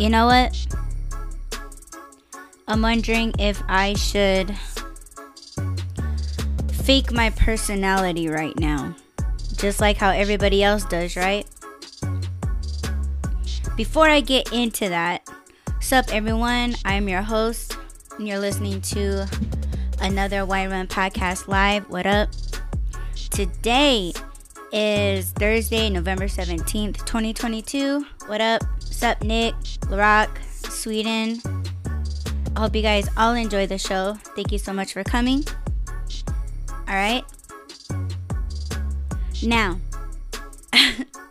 You know what? I'm wondering if I should fake my personality right now. Just like how everybody else does, right? Before I get into that, what's up everyone? I'm your host and you're listening to another Why Run Podcast Live. What up? Today is Thursday, November 17th, 2022. What up? What's up, Nick, Larock, Sweden? I hope you guys all enjoy the show. Thank you so much for coming. Alright. Now,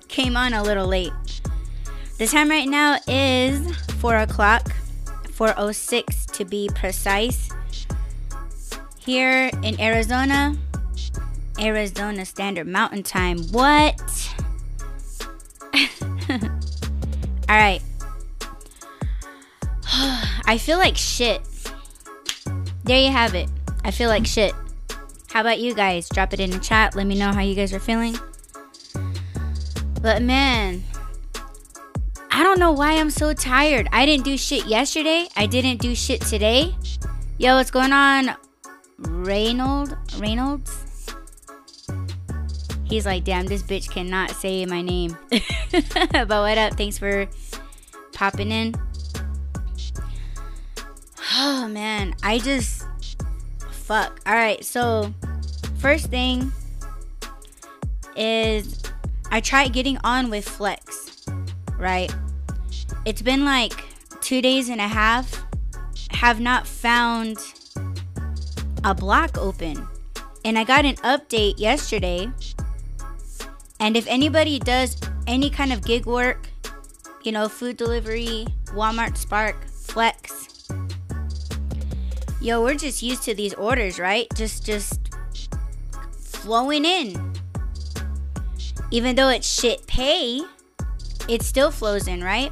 came on a little late. The time right now is 4 o'clock, 4:06 to be precise. Here in Arizona, Arizona Standard Mountain Time. What? Alright. I feel like shit. There you have it. I feel like shit. How about you guys? Drop it in the chat. Let me know how you guys are feeling. But man, I don't know why I'm so tired. I didn't do shit yesterday. I didn't do shit today. Yo, what's going on? Reynolds? He's like, damn, this bitch cannot say my name. But what up? Thanks for popping in. Oh man, I just fuck. Alright, so first thing is I tried getting on with Flex, right? It's been like 2 days and a half. Have not found a block open. And I got an update yesterday. And if anybody does any kind of gig work, you know, food delivery, Walmart, Spark, Flex, yo, we're just used to these orders, right? Just flowing in. Even though it's shit pay, it still flows in, right?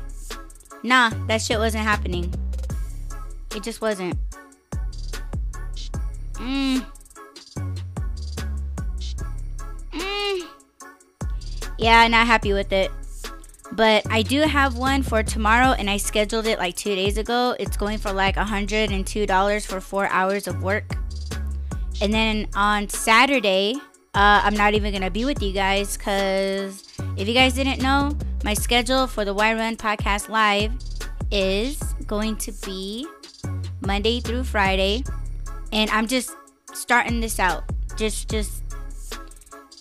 Nah, that shit wasn't happening. It just wasn't. Yeah, not happy with it. But I do have one for tomorrow, and I scheduled it like 2 days ago. It's going for like $102 for 4 hours of work. And then on Saturday, I'm not even going to be with you guys because if you guys didn't know, my schedule for the Why Run Podcast Live is going to be Monday through Friday. And I'm just starting this out. Just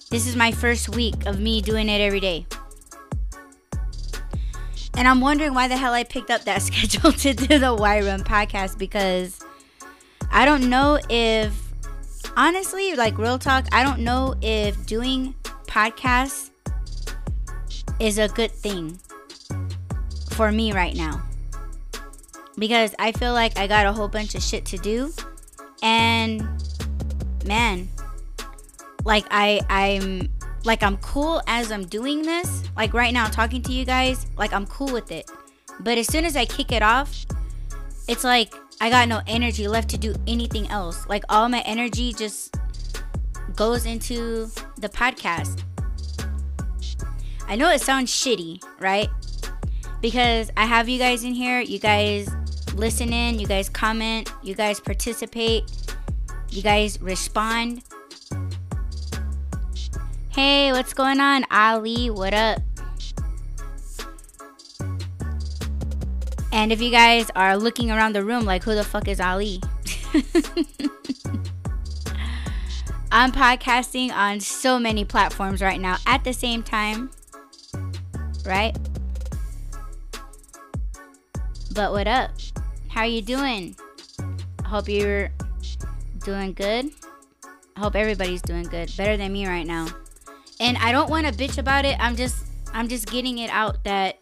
this is my first week of me doing it every day. And I'm wondering why the hell I picked up that schedule to do the Why Run Podcast, because I don't know if, honestly, like real talk, I don't know if doing podcasts is a good thing for me right now. Because I feel like I got a whole bunch of shit to do. And man, like I'm cool as I'm doing this. Like right now, talking to you guys, like I'm cool with it. But as soon as I kick it off, it's like I got no energy left to do anything else. Like all my energy just goes into the podcast. I know it sounds shitty, right? Because I have you guys in here. You guys listen in. You guys comment. You guys participate. You guys respond. Hey, what's going on, Ali? What up? And if you guys are looking around the room like, who the fuck is Ali? I'm podcasting on so many platforms right now at the same time, right? But what up? How are you doing? I hope you're doing good. I hope everybody's doing good. Better than me right now. And I don't want to bitch about it. I'm just getting it out that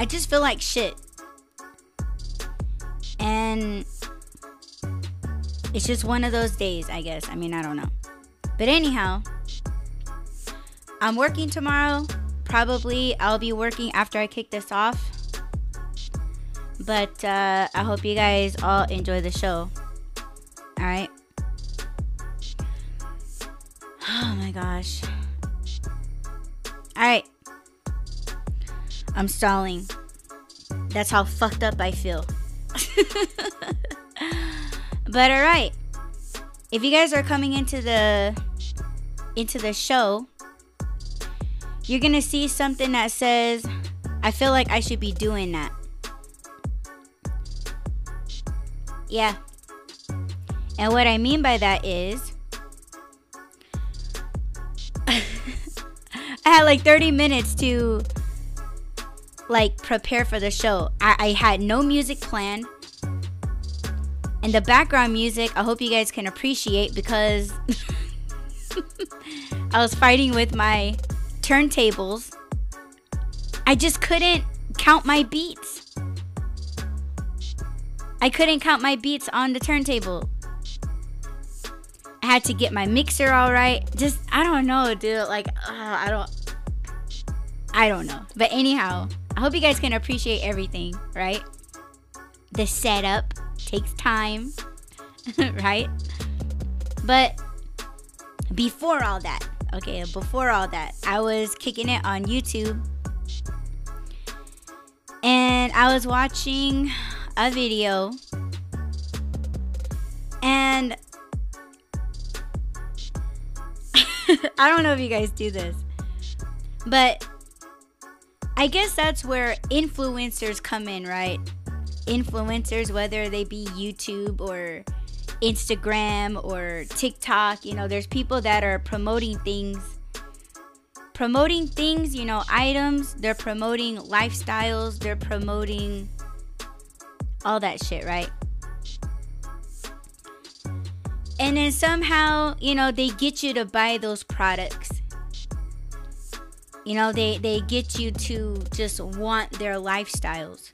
I just feel like shit. And it's just one of those days, I guess. I mean, I don't know. But anyhow, I'm working tomorrow. Probably I'll be working after I kick this off. But I hope you guys all enjoy the show. All right. Oh my gosh. All right. I'm stalling. That's how fucked up I feel. But alright, if you guys are coming into the show, you're gonna see something that says, I feel like I should be doing that. Yeah. And what I mean by that is, I had like 30 minutes to like prepare for the show. I had no music planned. And the background music, I hope you guys can appreciate, because I was fighting with my turntables. I just couldn't count my beats. I couldn't count my beats on the turntable. I had to get my mixer all right. Just, I don't know, dude. Like, I don't know. But anyhow, I hope you guys can appreciate everything, right? The setup takes time, right? But before all that, I was kicking it on YouTube. And I was watching a video. And I don't know if you guys do this, but I guess that's where influencers come in, right? Influencers, whether they be YouTube or Instagram or TikTok, you know, there's people that are promoting things, you know, items. They're promoting lifestyles. They're promoting all that shit, right? And then somehow, you know, they get you to buy those products. You know, they get you to just want their lifestyles.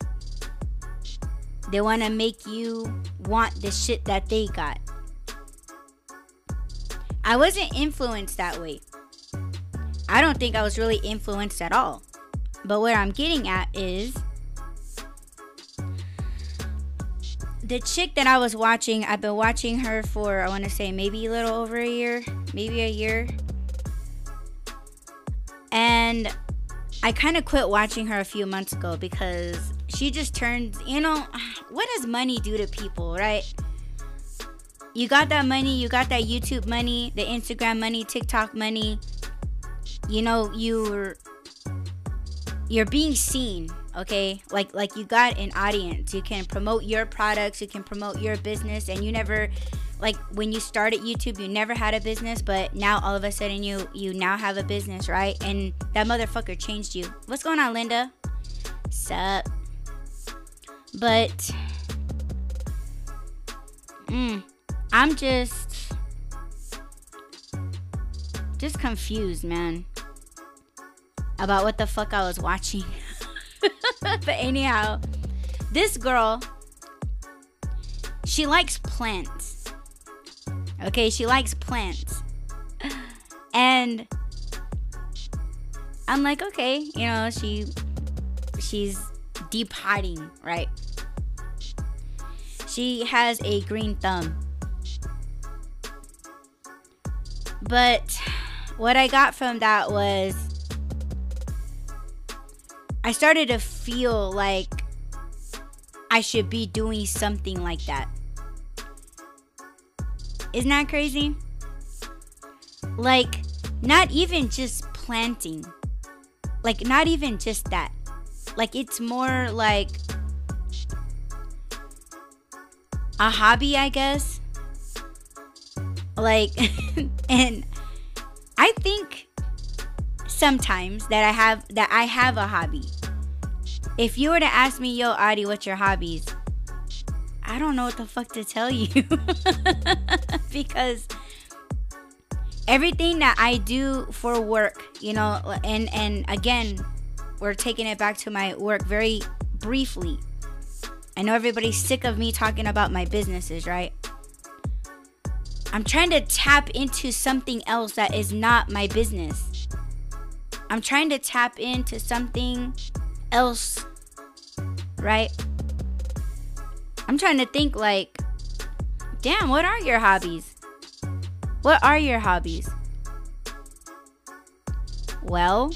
They want to make you want the shit that they got. I wasn't influenced that way. I don't think I was really influenced at all. But what I'm getting at is, the chick that I was watching, I've been watching her for, I want to say, maybe a little over a year. Maybe a year. And I kind of quit watching her a few months ago because she just turns, you know, what does money do to people, right? You got that money, you got that YouTube money, the Instagram money, TikTok money. You know, you're being seen, okay? Like you got an audience. You can promote your products, you can promote your business, and you never, like when you started YouTube, you never had a business, but now all of a sudden you now have a business, right? And that motherfucker changed you. What's going on, Linda? Sup? But I'm just confused, man, about what the fuck I was watching. But anyhow, this girl, she likes plants. Okay, she likes plants. And I'm like, okay, you know, she's deep potting, right? She has a green thumb. But what I got from that was, I started to feel like I should be doing something like that. Isn't that crazy? Like, not even just planting. Like, not even just that. Like, it's more like a hobby, I guess. Like, and I think sometimes that I have a hobby. If you were to ask me, yo, Adi, what's your hobbies? I don't know what the fuck to tell you. Because everything that I do for work, you know, and again, we're taking it back to my work very briefly. I know everybody's sick of me talking about my businesses, right? I'm trying to tap into something else that is not my business. I'm trying to tap into something else, right? I'm trying to think like, damn, what are your hobbies? What are your hobbies? Well,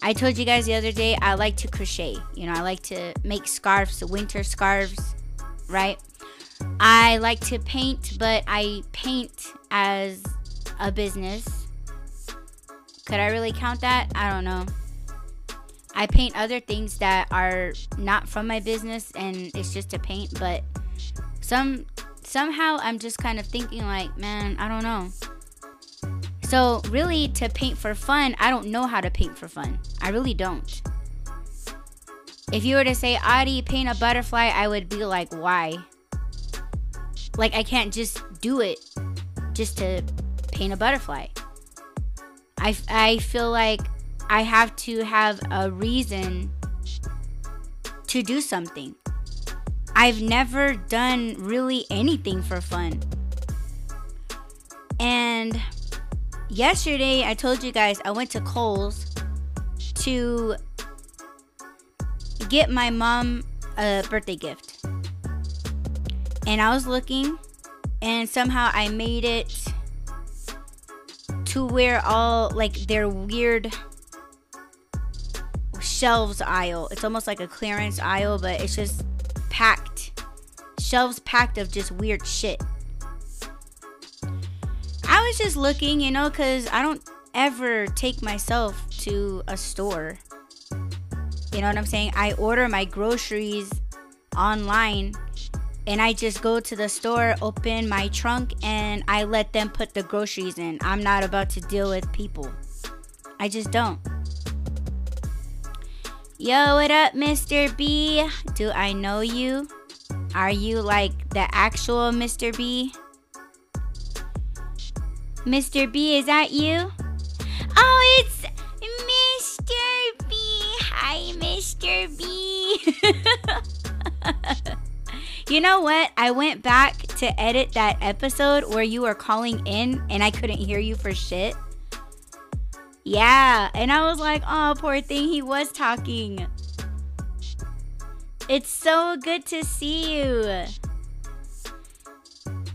I told you guys the other day, I like to crochet. You know, I like to make scarves, winter scarves, right? I like to paint, but I paint as a business. Could I really count that? I don't know. I paint other things that are not from my business, and it's just a paint, but somehow I'm just kind of thinking like, man, I don't know. So really, to paint for fun, I don't know how to paint for fun. I really don't. If you were to say, Adi, paint a butterfly, I would be like, why? Like, I can't just do it just to paint a butterfly. I feel like I have to have a reason to do something. I've never done really anything for fun. And yesterday, I told you guys I went to Kohl's to get my mom a birthday gift. And I was looking, and somehow I made it to where all, like, their weird shelves aisle. It's almost like a clearance aisle, but it's just packed. Shelves packed of just weird shit. I was just looking, you know, because I don't ever take myself to a store. You know what I'm saying? I order my groceries online, and I just go to the store, open my trunk, and I let them put the groceries in. I'm not about to deal with people. I just don't. Yo, what up, Mr. B? Do I know you? Are you like the actual Mr. B? Mr. B, is that you? Oh, it's Mr. B. Hi, Mr. B. You know what? I went back to edit that episode where you were calling in and I couldn't hear you for shit. Yeah, and I was like, oh, poor thing, he was talking. It's so good to see you.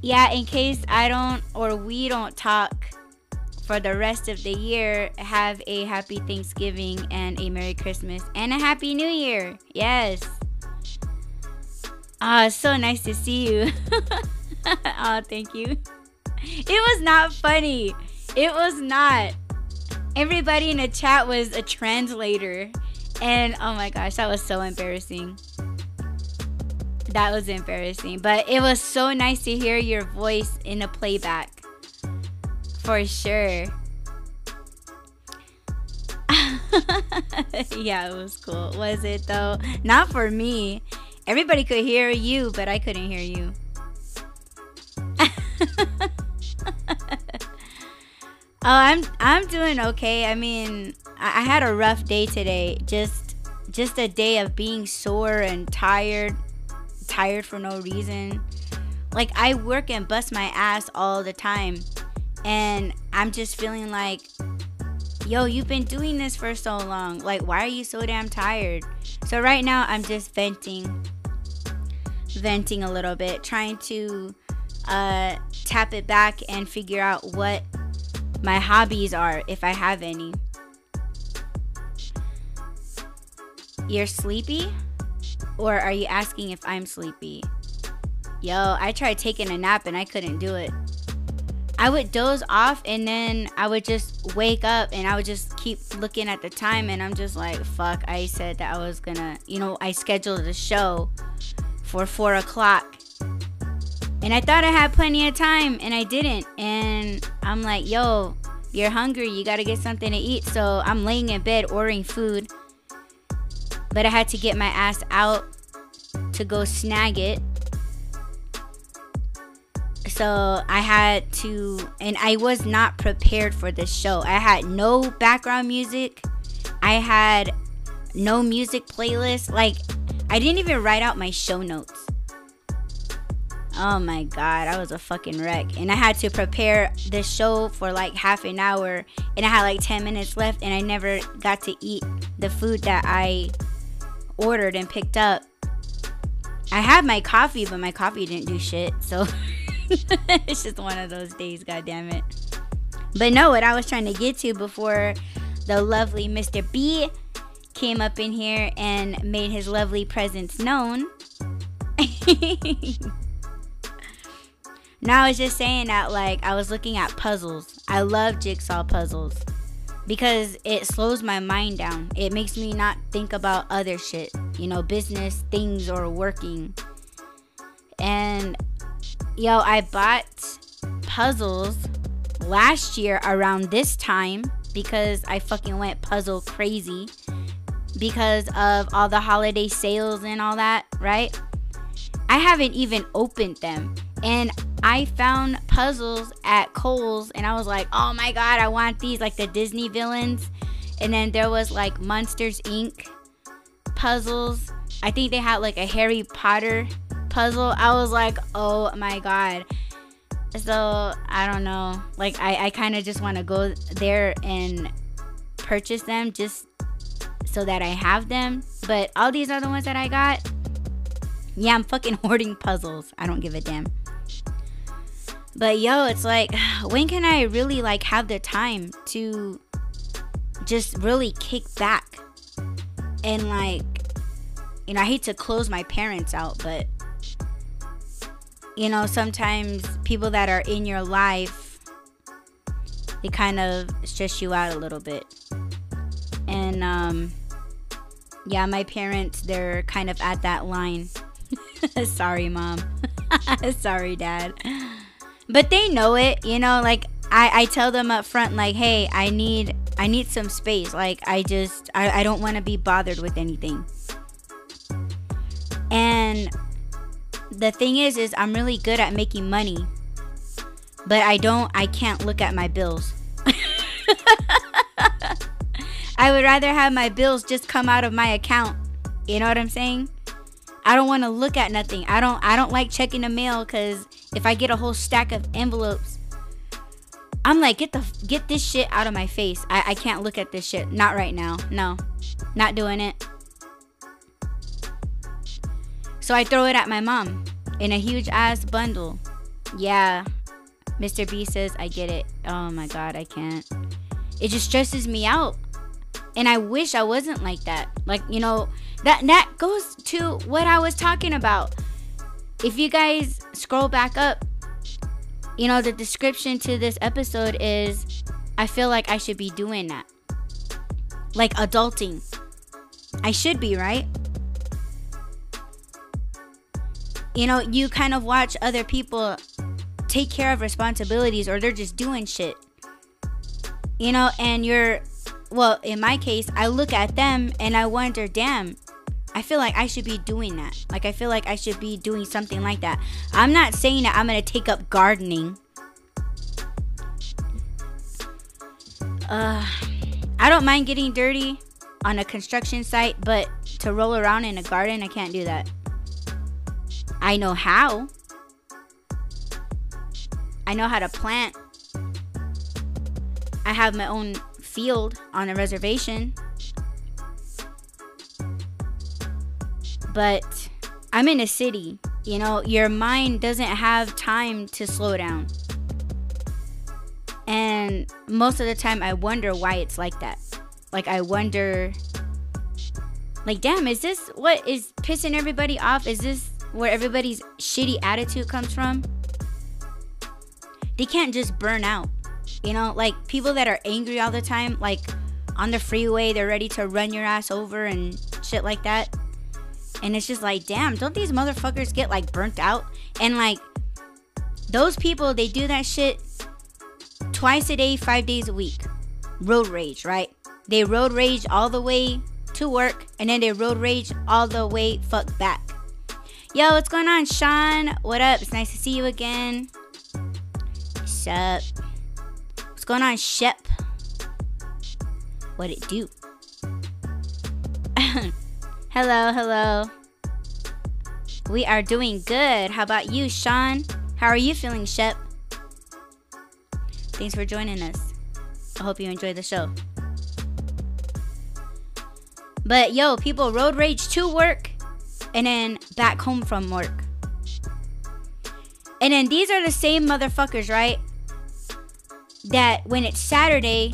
Yeah, in case I don't or we don't talk for the rest of the year, have a happy Thanksgiving and a Merry Christmas and a Happy New Year. Yes. Ah, so nice to see you. Oh, thank you. It was not funny. It was not. Everybody in the chat was a translator. And oh my gosh, that was so embarrassing. That was embarrassing, but it was so nice to hear your voice in a playback, for sure. Yeah, it was cool. Was it though? Not for me. Everybody could hear you, but I couldn't hear you. Oh, I'm doing okay. I mean, I had a rough day today. Just a day of being sore and tired for no reason. Like, I work and bust my ass all the time, and I'm just feeling like, yo, you've been doing this for so long, like, why are you so damn tired? So right now I'm just venting a little bit, trying to tap it back and figure out what my hobbies are, if I have any. You're sleepy? Or are you asking if I'm sleepy? Yo, I tried taking a nap and I couldn't do it. I would doze off and then I would just wake up and I would just keep looking at the time and I'm just like, fuck, I said that I was gonna, you know, I scheduled a show for 4 o'clock. And I thought I had plenty of time and I didn't. And I'm like, yo, you're hungry, you gotta get something to eat. So I'm laying in bed ordering food. But I had to get my ass out to go snag it. So I had to, and I was not prepared for this show. I had no background music. I had no music playlist. Like, I didn't even write out my show notes. Oh my God, I was a fucking wreck. And I had to prepare this show for like half an hour. And I had like 10 minutes left and I never got to eat the food that I ordered and picked up. I had my coffee, but my coffee didn't do shit, so it's just one of those days, god damn it. But no, what I was trying to get to before the lovely Mr. B came up in here and made his lovely presence known. Now I was just saying that, like, I was looking at puzzles. I love jigsaw puzzles because it slows my mind down. It makes me not think about other shit, you know, business, things, or working. And, yo, I bought puzzles last year around this time because I fucking went puzzle crazy because of all the holiday sales and all that, right? I haven't even opened them. And I found puzzles at Kohl's and I was like, oh my God, I want these, like the Disney villains. And then there was like Monsters, Inc. puzzles. I think they had like a Harry Potter puzzle. I was like, oh my God. So I don't know, like I kind of just want to go there and purchase them just so that I have them. But all these other ones that I got, yeah, I'm fucking hoarding puzzles. I don't give a damn. But yo, it's like, when can I really like have the time to just really kick back? And like, you know, I hate to close my parents out, but you know, sometimes people that are in your life, they kind of stress you out a little bit. And yeah, my parents, they're kind of at that line. Sorry, Mom. Sorry, Dad. But they know it, you know, like I tell them up front, like, hey, I need some space. Like I don't want to be bothered with anything. And the thing is I'm really good at making money, but I can't look at my bills. I would rather have my bills just come out of my account. You know what I'm saying? I don't want to look at nothing. I don't like checking the mail, because if I get a whole stack of envelopes, I'm like, get this shit out of my face. I can't look at this shit. Not right now. No, not doing it. So I throw it at my mom in a huge ass bundle. Yeah, Mr. B says, I get it. Oh my God, I can't. It just stresses me out. And I wish I wasn't like that. Like, you know, that goes to what I was talking about. If you guys scroll back up, you know, the description to this episode is, I feel like I should be doing that. Like adulting. I should be, right? You know, you kind of watch other people take care of responsibilities, or they're just doing shit. You know, and you're... Well, in my case, I look at them and I wonder, damn, I feel like I should be doing that. Like, I feel like I should be doing something like that. I'm not saying that I'm going to take up gardening. I don't mind getting dirty on a construction site, but to roll around in a garden, I can't do that. I know how. I know how to plant. I have my own field on a reservation, but I'm in a city. You know, your mind doesn't have time to slow down, and most of the time I wonder why it's like that. Like, I wonder, like, damn, is this what is pissing everybody off? Is this where everybody's shitty attitude comes from? They can't just burn out. You know, like people that are angry all the time, like on the freeway, they're ready to run your ass over and shit like that. And it's just like, damn, don't these motherfuckers get like burnt out? And like those people, they do that shit twice a day, 5 days a week. Road rage, right? They road rage all the way to work, and then they road rage all the way fuck back. Yo, what's going on, Sean? What up? It's nice to see you again. What's up? What's going on, Shep? What it do? hello. We are doing good. How about you, Sean? How are you feeling, Shep? Thanks for joining us. I hope you enjoy the show. But yo, people road rage to work and then back home from work. And then these are the same motherfuckers, right? That when it's Saturday,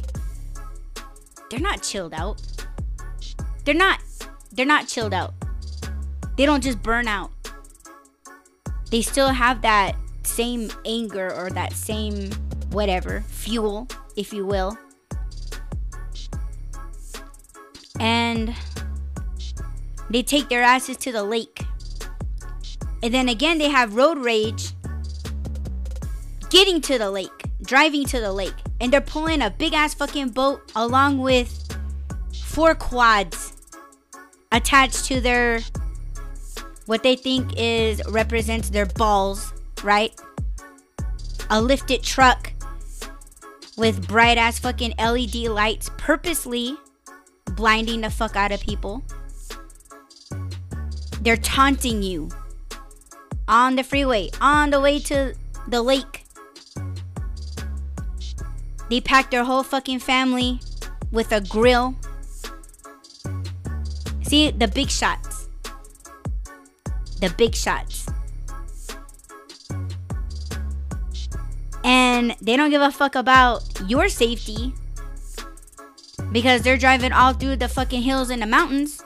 they're not chilled out. They're not chilled out. They don't just burn out. They still have that same anger or that same whatever, fuel, if you will. And they take their asses to the lake. And then again, they have road rage getting to the lake, driving to the lake. And they're pulling a big ass fucking boat along with 4 quads attached to their, what they think is, represents their balls, right? A lifted truck with bright ass fucking LED lights, purposely blinding the fuck out of people. They're taunting you on the freeway, on the way to the lake. They packed their whole fucking family with a grill. See, the big shots. The big shots. And they don't give a fuck about your safety, because they're driving all through the fucking hills and the mountains,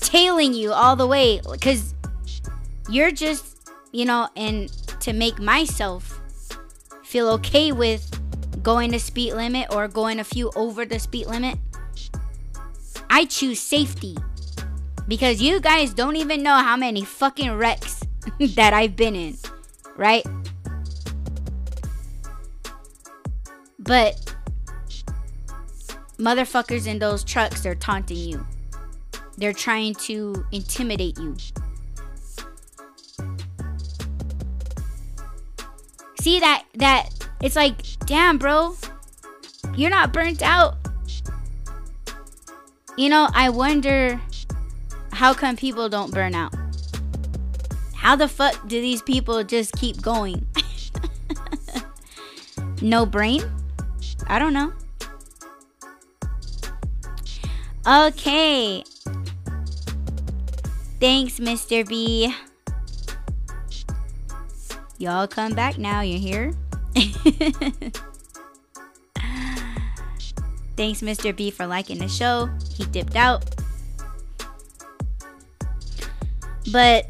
tailing you all the way, because you're just, you know, and to make myself feel okay with going the speed limit or going a few over the speed limit, I choose safety, because you guys don't even know how many fucking wrecks that I've been in, right? But motherfuckers in those trucks, they're taunting you. They're trying to intimidate you. See that it's like, damn, bro, you're not burnt out. You know, I wonder how come people don't burn out. How the fuck do these people just keep going? No brain? I don't know. Okay. Thanks, Mr. B. Y'all come back now. You're here. Thanks, Mr. B, for liking the show. He dipped out. But,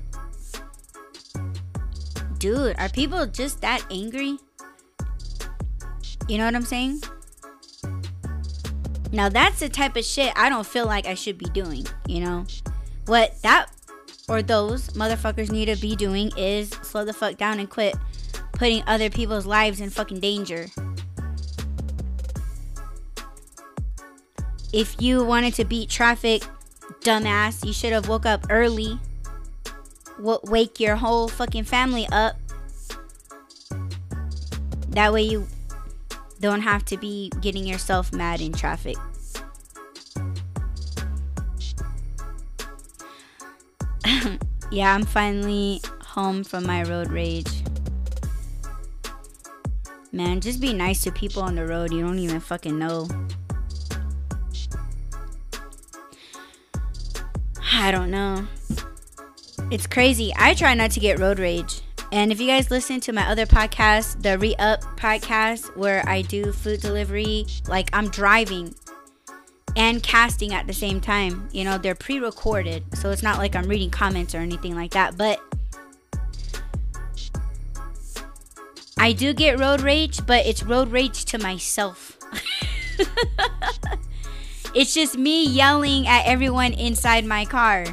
dude, are people just that angry? You know what I'm saying? Now, that's the type of shit I don't feel like I should be doing, you know? What that or those motherfuckers need to be doing is slow the fuck down and quit putting other people's lives in fucking danger. If you wanted to beat traffic, dumbass, you should have woke up early. Wake your whole fucking family up. That way you don't have to be getting yourself mad in traffic. Yeah, I'm finally home from my road rage. Man, just be nice to people on the road. You don't even fucking know. I don't know. It's crazy. I try not to get road rage. And if you guys listen to my other podcast, the Re-Up podcast, where I do food delivery, like I'm driving and casting at the same time. You know, they're pre-recorded, so it's not like I'm reading comments or anything like that. But I do get road rage, but it's road rage to myself. It's just me yelling at everyone inside my car.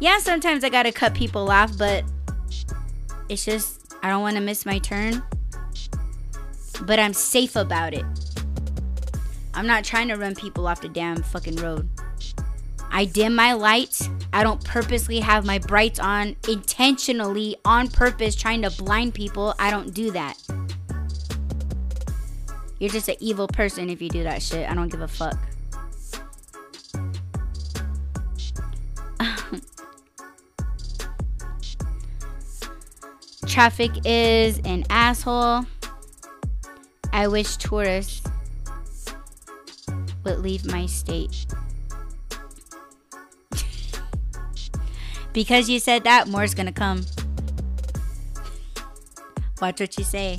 Yeah, sometimes I gotta cut people off, but it's just, I don't want to miss my turn. But I'm safe about it. I'm not trying to run people off the damn fucking road. I dim my lights. I don't purposely have my brights on intentionally, on purpose, trying to blind people. I don't do that. You're just an evil person if you do that shit. I don't give a fuck. Traffic is an asshole. I wish tourists would leave my state. Because you said that, more's gonna come. Watch what you say.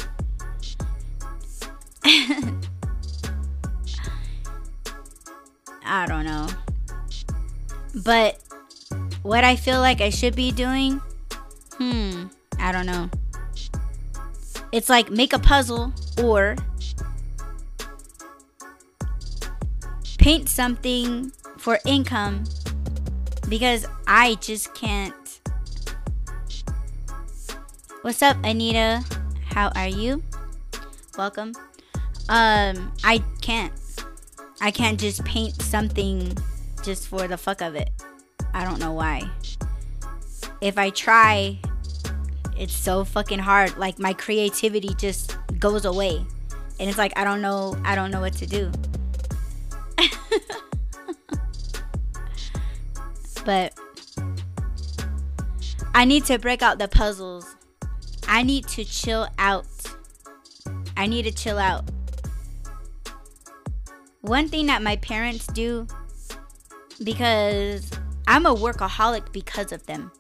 I don't know. But what I feel like I should be doing, I don't know. It's like make a puzzle or paint something for income, because I just can't. What's up, Anita? How are you? Welcome. I can't just paint something just for the fuck of it. I don't know why. If I try, it's so fucking hard. Like, my creativity just goes away. And it's like, I don't know what to do. But I need to break out the puzzles. I need to chill out. One thing that my parents do, because I'm a workaholic because of them.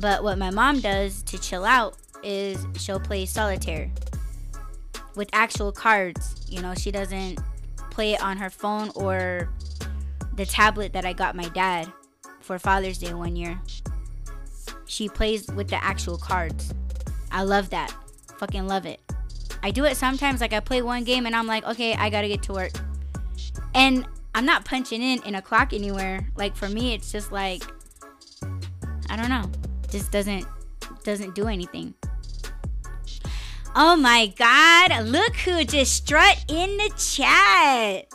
But what my mom does to chill out is she'll play solitaire with actual cards. You know, she doesn't play it on her phone or the tablet that I got my dad for Father's Day one year. She plays with the actual cards. I love that. Fucking love it. I do it sometimes. Like, I play one game and I'm like, okay, I gotta get to work. And I'm not punching in a clock anywhere. Like, for me, it's just like, I don't know. Just doesn't do anything. Oh my God. Look who just strut in the chat.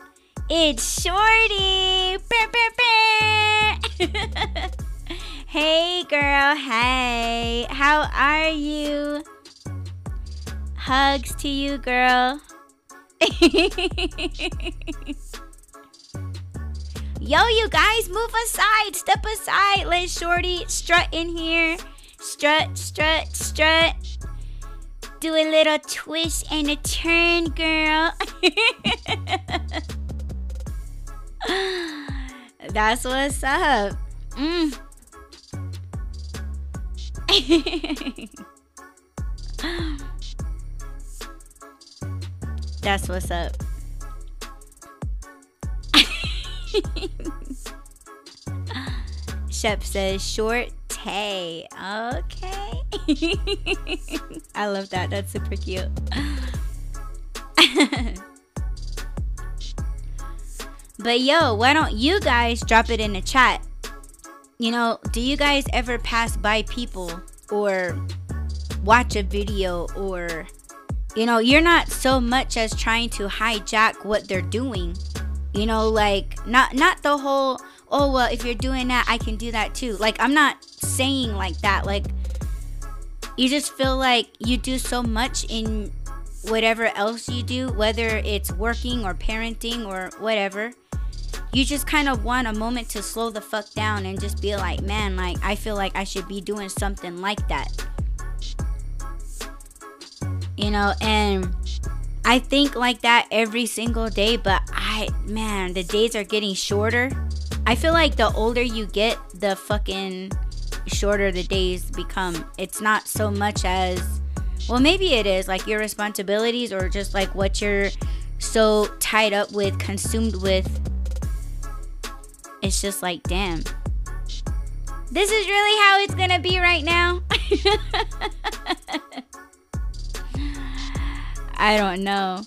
It's Shorty. Hey girl. Hey. How are you? Hugs to you, girl. Yo, you guys, move aside. Step aside. Let Shorty strut in here. Strut, strut, strut. Do a little twist and a turn, girl. That's what's up. That's what's up. Shep says short tay. Okay. I love that. That's super cute. But yo, why don't you guys drop it in the chat? You know, do you guys ever pass by people or watch a video, or, you know, you're not so much as trying to hijack what they're doing. You know, like, not the whole, oh, well, if you're doing that, I can do that too. Like, I'm not saying like that. Like, you just feel like you do so much in whatever else you do, whether it's working or parenting or whatever. You just kind of want a moment to slow the fuck down and just be like, man, like, I feel like I should be doing something like that. You know, and I think like that every single day, but man, the days are getting shorter. I feel like the older you get, the fucking shorter the days become. It's not so much as, well, maybe it is, like, your responsibilities or just like what you're so tied up with, consumed with. It's just like, damn, this is really how it's gonna be right now. I don't know.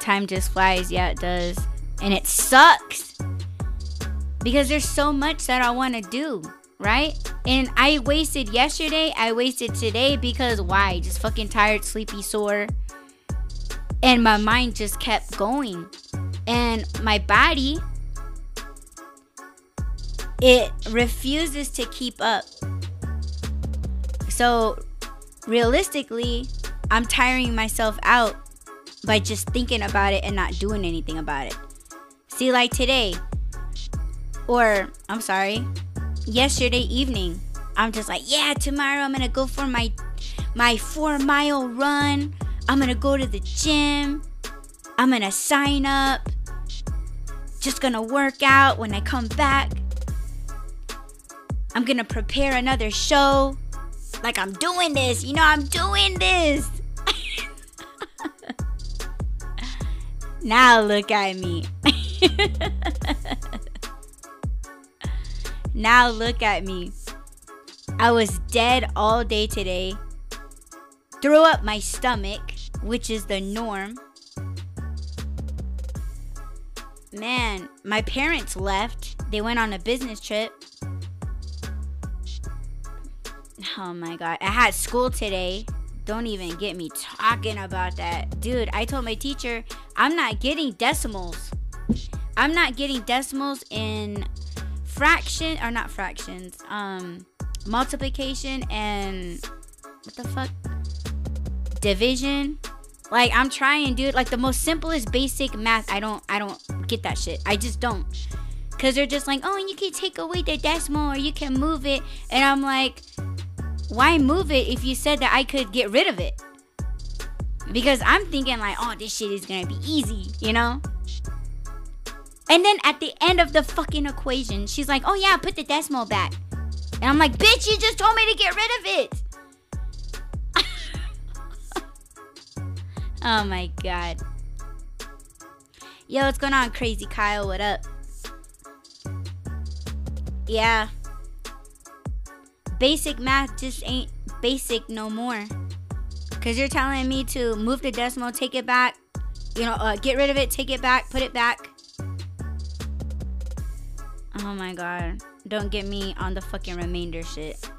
Time just flies. Yeah, it does. And it sucks, because there's so much that I want to do, right? And I wasted yesterday. I wasted today, because why? Just fucking tired, sleepy, sore. And my mind just kept going. And my body, it refuses to keep up. So realistically, I'm tiring myself out by just thinking about it and not doing anything about it. See, like today, or I'm sorry, yesterday evening, I'm just like, yeah, tomorrow I'm gonna go for my 4-mile run. I'm gonna go to the gym. I'm gonna sign up. Just gonna work out. When I come back, I'm gonna prepare another show. Like, I'm doing this. You know, I'm doing this. Now look at me. Now look at me. I was dead all day today. Threw up my stomach, which is the norm. Man, my parents left. They went on a business trip. Oh my God. I had school today. Don't even get me talking about that. Dude, I told my teacher, I'm not getting decimals. I'm not getting decimals in multiplication and what the fuck? Division. Like, I'm trying, dude. Like, the most simplest basic math, I don't get that shit. I just don't. Because they're just like, oh, and you can take away the decimal or you can move it. And I'm like, why move it if you said that I could get rid of it? Because I'm thinking like, oh, this shit is going to be easy, you know? And then at the end of the fucking equation, she's like, oh, yeah, put the decimal back. And I'm like, bitch, you just told me to get rid of it. Oh, my God. Yo, what's going on, Crazy Kyle? What up? Yeah. Basic math just ain't basic no more. Because you're telling me to move the decimal, take it back, you know, get rid of it, take it back, put it back. Oh, my God. Don't get me on the fucking remainder shit.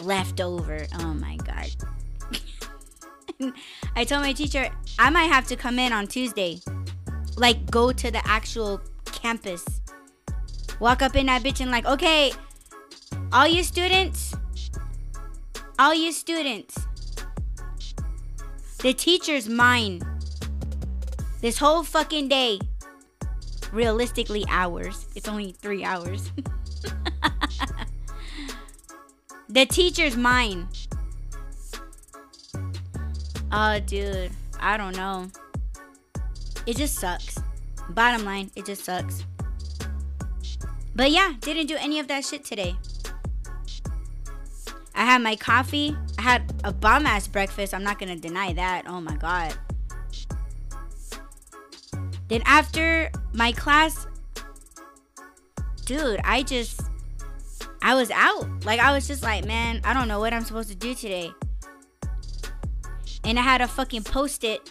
Leftover. Oh, my God. I told my teacher, I might have to come in on Tuesday. Like, go to the actual campus. Walk up in that bitch and like, okay, all you students. The teacher's mine. This whole fucking day. Realistically, hours. It's only 3 hours. The teacher's mine. Oh, dude, I don't know. It just sucks. Bottom line, it just sucks. But yeah, didn't do any of that shit today. I had my coffee. I had a bomb-ass breakfast. I'm not gonna deny that. Oh, my God. Then after my class, dude, I was out. Like, I was just like, man, I don't know what I'm supposed to do today. And I had a fucking post-it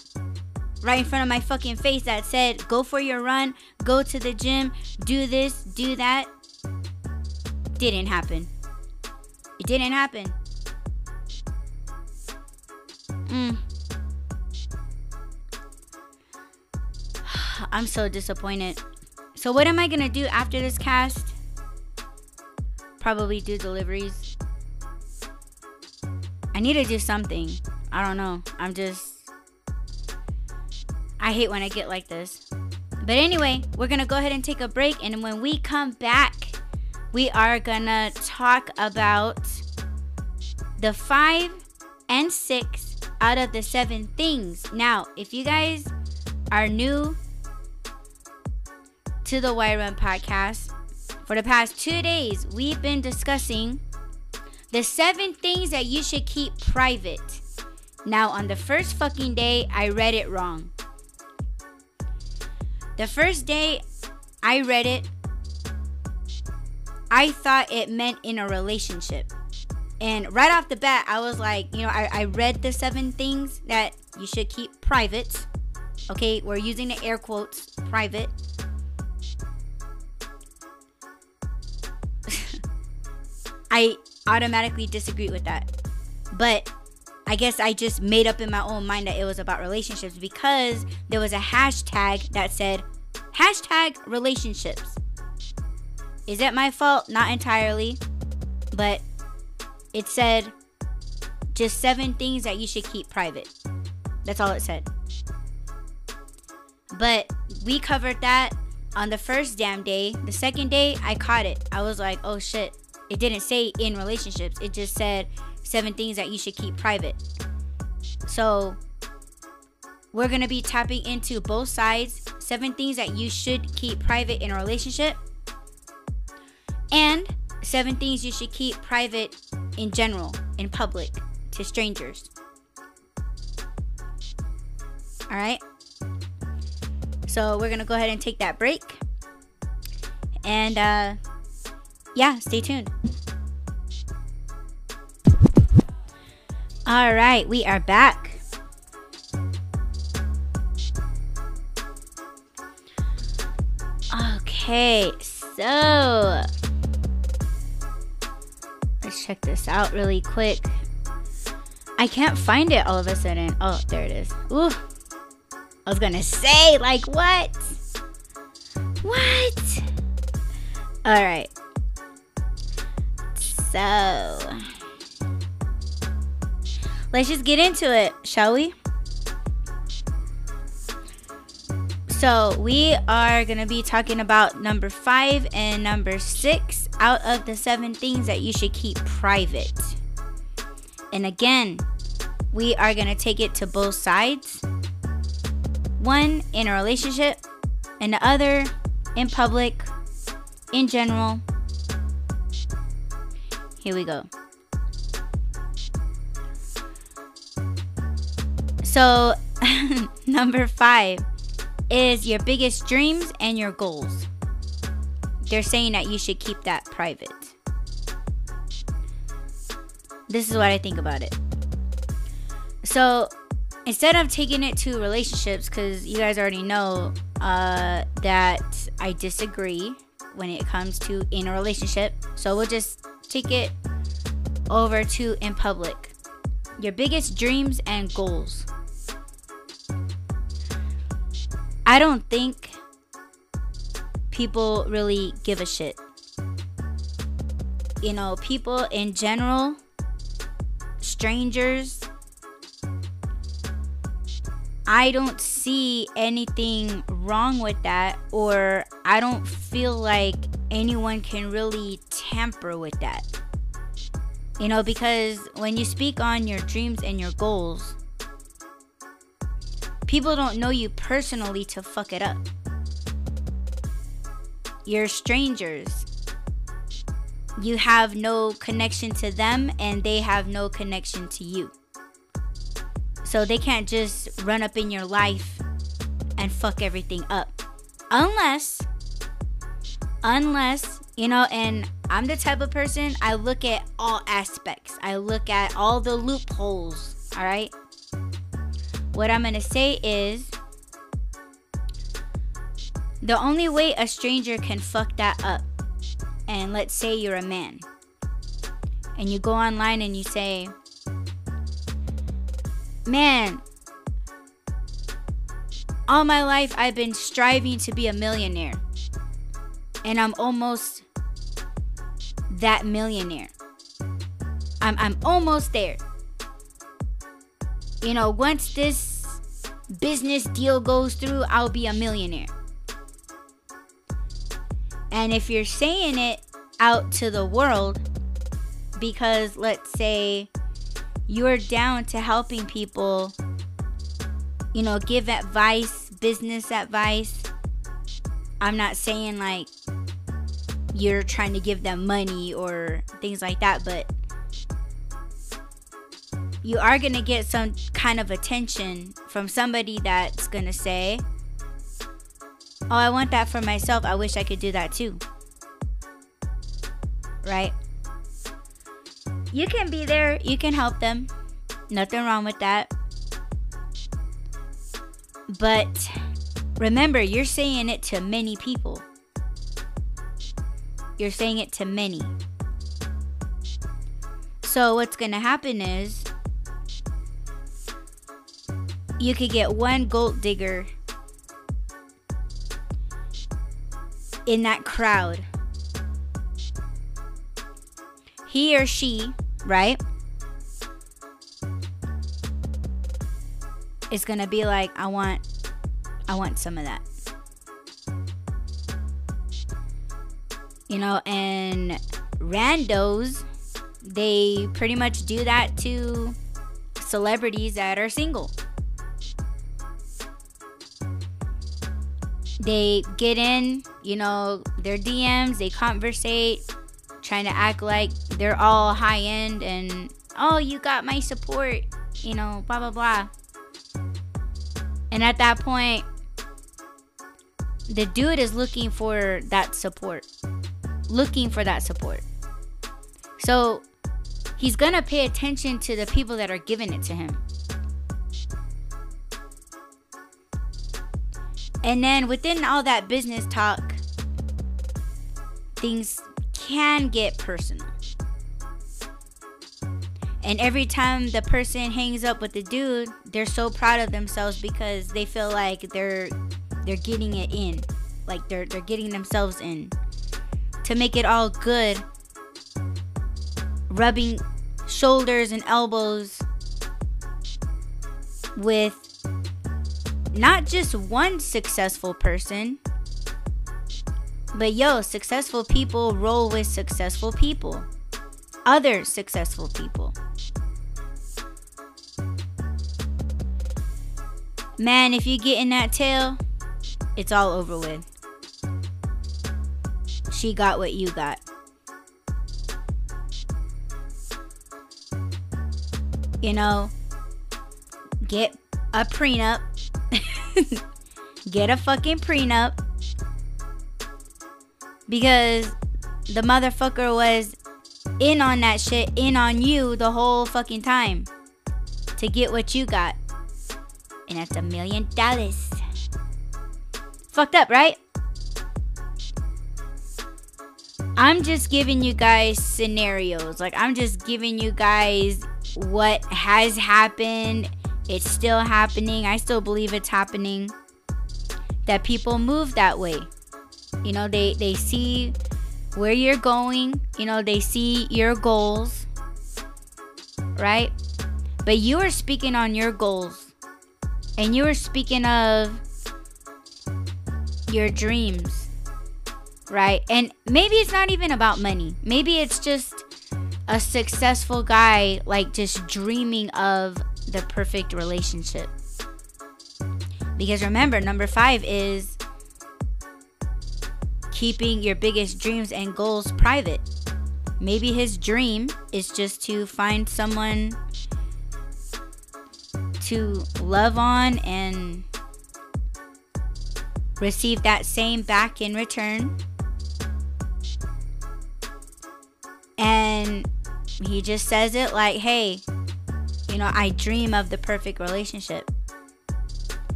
right in front of my fucking face that said, go for your run, go to the gym, do this, do that. Didn't happen. It didn't happen. I'm so disappointed. So what am I going to do after this cast? Probably do deliveries. I need to do something. I don't know. I hate when I get like this. But anyway, we're going to go ahead and take a break. And when we come back, we are going to talk about the 5 and 6 out of the 7 things. Now, if you guys are new to the Why Run podcast, for the past 2 days, we've been discussing the 7 things that you should keep private. Now, on the first fucking day, I read it wrong. The first day I read it, I thought it meant in a relationship. And right off the bat, I was like, you know, I read the 7 things that you should keep private. Okay, we're using the air quotes, private. I automatically disagreed with that. But I guess I just made up in my own mind that it was about relationships because there was a hashtag that said, hashtag relationships. Is it my fault? Not entirely. But it said just 7 things that you should keep private. That's all it said. But we covered that on the first damn day. The second day, I caught it. I was like, oh shit. It didn't say in relationships. It just said 7 things that you should keep private. So we're going to be tapping into both sides. 7 things that you should keep private in a relationship. And 7 things you should keep private in general, in public, to strangers. All right. So we're going to go ahead and take that break. And yeah, stay tuned. All right, we are back. Okay, so let's check this out really quick. I can't find it all of a sudden. Oh, there it is. Ooh, I was gonna say, like, what? What? All right. So let's just get into it, shall we? So we are going to be talking about number 5 and number 6 out of the 7 things that you should keep private. And again, we are going to take it to both sides. One, in a relationship, and the other, in public, in general. Here we go. So, number 5 is your biggest dreams and your goals. They're saying that you should keep that private. This is what I think about it. So instead of taking it to relationships, because you guys already know that I disagree when it comes to in a relationship, so we'll just take it over to in public. Your biggest dreams and goals. I don't think people really give a shit. You know, people in general, strangers, I don't see anything wrong with that, or I don't feel like anyone can really tamper with that. You know, because when you speak on your dreams and your goals, people don't know you personally to fuck it up. You're strangers. You have no connection to them, and they have no connection to you. So they can't just run up in your life and fuck everything up. Unless, you know, and I'm the type of person, I look at all aspects. I look at all the loopholes, all right? What I'm going to say is, the only way a stranger can fuck that up, and let's say you're a man, and you go online and you say, man, all my life I've been striving to be a millionaire, and I'm almost that millionaire. I'm almost there. You know, once this business deal goes through, I'll be a millionaire. And if you're saying it out to the world, because let's say you're down to helping people, you know, give advice, business advice. I'm not saying like you're trying to give them money or things like that, but you are going to get some kind of attention from somebody that's going to say, oh, I want that for myself. I wish I could do that too. Right? You can be there. You can help them. Nothing wrong with that. But remember, you're saying it to many people. You're saying it to many. So what's going to happen is, you could get one gold digger in that crowd. He or she, right, is gonna be like, I want some of that. You know, and randos, they pretty much do that to celebrities that are single. They get in, you know, their DMs, they conversate, trying to act like they're all high end and, oh, you got my support, you know, blah, blah, blah. And at that point, the dude is looking for that support. So he's gonna pay attention to the people that are giving it to him. And then within all that business talk, things can get personal. And every time the person hangs up with the dude, they're so proud of themselves because they feel like they're getting it in. Like they're getting themselves in. To make it all good, rubbing shoulders and elbows with not just one successful person, but successful people roll with successful people. Other successful people. Man, if you get in that tail, it's all over with. She got what you got. You know, get a prenup. Get a fucking prenup. Because the motherfucker was in on that shit, in on you the whole fucking time to get what you got. And that's $1 million. Fucked up, right? I'm just giving you guys scenarios. Like, I'm just giving you guys what has happened. It's still happening. I still believe it's happening. That people move that way. You know, they see where you're going, you know, they see your goals, right? But you are speaking on your goals, and you are speaking of your dreams, right? And maybe it's not even about money. Maybe it's just a successful guy, like, just dreaming of the perfect relationship. Because remember, number 5 is keeping your biggest dreams and goals private. Maybe his dream is just to find someone to love on and receive that same back in return. And he just says it like, hey, you know, I dream of the perfect relationship.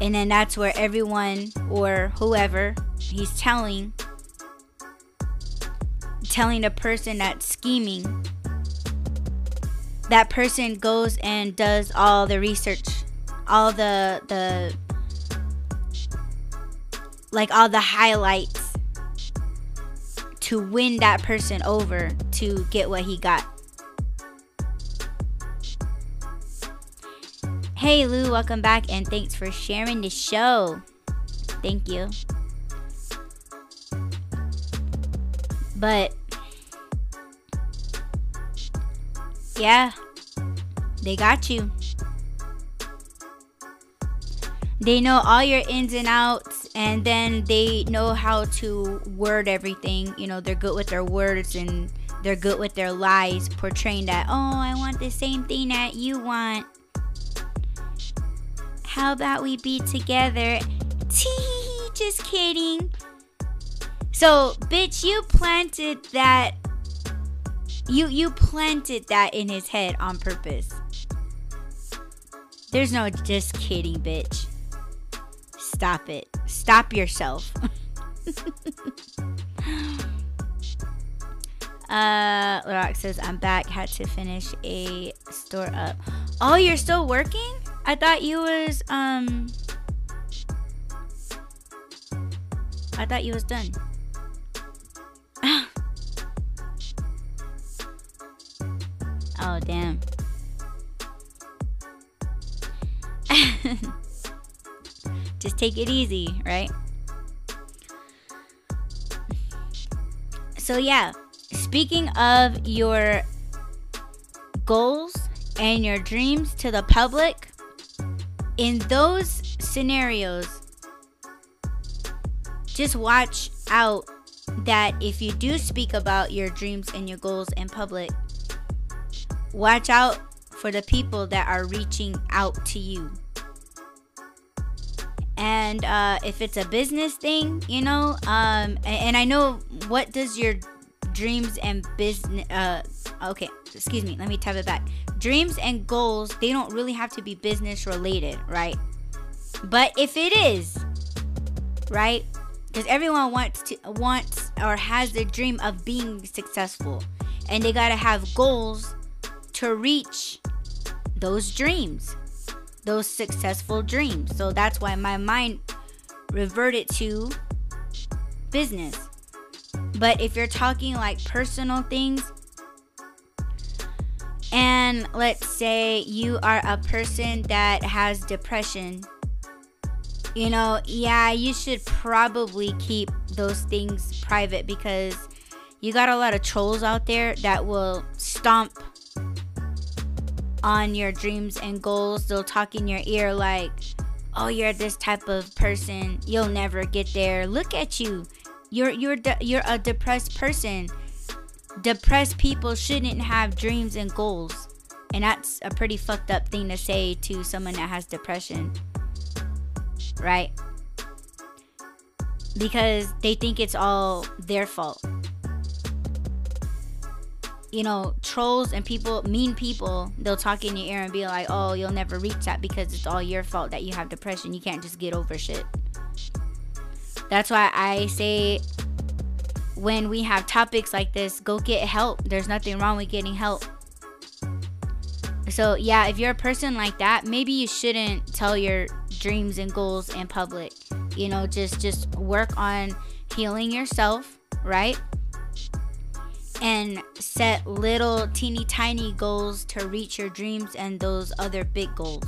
And then that's where everyone or whoever he's telling the person that's scheming, that person goes and does all the research, all the like all the highlights to win that person over to get what he got. Hey Lou, welcome back and thanks for sharing the show. Thank you. But, yeah, they got you. They know all your ins and outs, and then they know how to word everything. You know, they're good with their words and they're good with their lies, portraying that, oh, I want the same thing that you want. How about we be together? Tee, just kidding. So, bitch, you planted that. You planted that in his head on purpose. There's no just kidding, bitch. Stop it. Stop yourself. Lorak says, I'm back. Had to finish a store up. Oh, you're still working? I thought you was done. Oh, damn. Just take it easy, right? So, yeah. Speaking of your goals and your dreams to the public, in those scenarios, just watch out that if you do speak about your dreams and your goals in public, watch out for the people that are reaching out to you And if it's a business thing, you know, and I know, what does your dreams and business, okay, excuse me, let me type it back. Dreams and goals, they don't really have to be business related, right? But if it is, right, because everyone wants or has the dream of being successful, and they gotta have goals to reach those dreams, those successful dreams. So that's why my mind reverted to business. But if you're talking like personal things, and let's say you are a person that has depression, you know, yeah, you should probably keep those things private, because you got a lot of trolls out there that will stomp on your dreams and goals. They'll talk in your ear like, oh, you're this type of person, you'll never get there, look at you, you're a depressed person. Depressed people shouldn't have dreams and goals. And that's a pretty fucked up thing to say to someone that has depression, right? Because they think it's all their fault. You know, trolls and people, mean people, they'll talk in your ear and be like, oh, you'll never reach that because it's all your fault that you have depression. You can't just get over shit. That's why I say, when we have topics like this, go get help. There's nothing wrong with getting help. So yeah, if you're a person like that, maybe you shouldn't tell your dreams and goals in public. You know, just work on healing yourself, right? And set little teeny tiny goals to reach your dreams and those other big goals.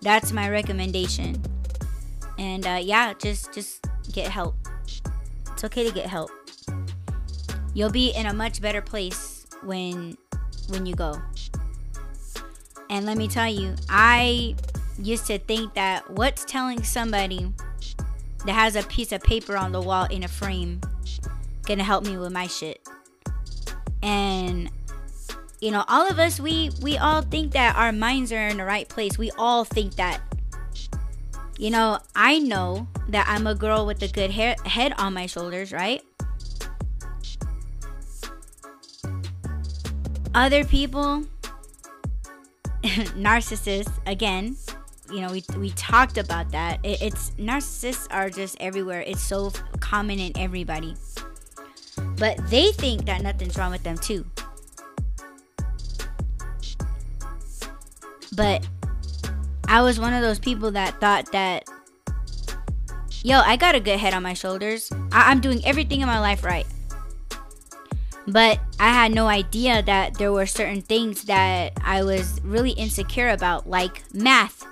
That's my recommendation. And yeah, just get help. It's okay to get help. You'll be in a much better place when you go. And let me tell you, I used to think that what's telling somebody that has a piece of paper on the wall in a frame gonna help me with my shit. And you know, all of us, we all think that our minds are in the right place. We all think that. You know, I know that I'm a girl with a good head on my shoulders, right? Other people, narcissists, again, you know, we talked about that. It's narcissists are just everywhere. It's so common in everybody. But they think that nothing's wrong with them too. But I was one of those people that thought that, yo, I got a good head on my shoulders. I'm doing everything in my life right. But I had no idea that there were certain things that I was really insecure about, like math.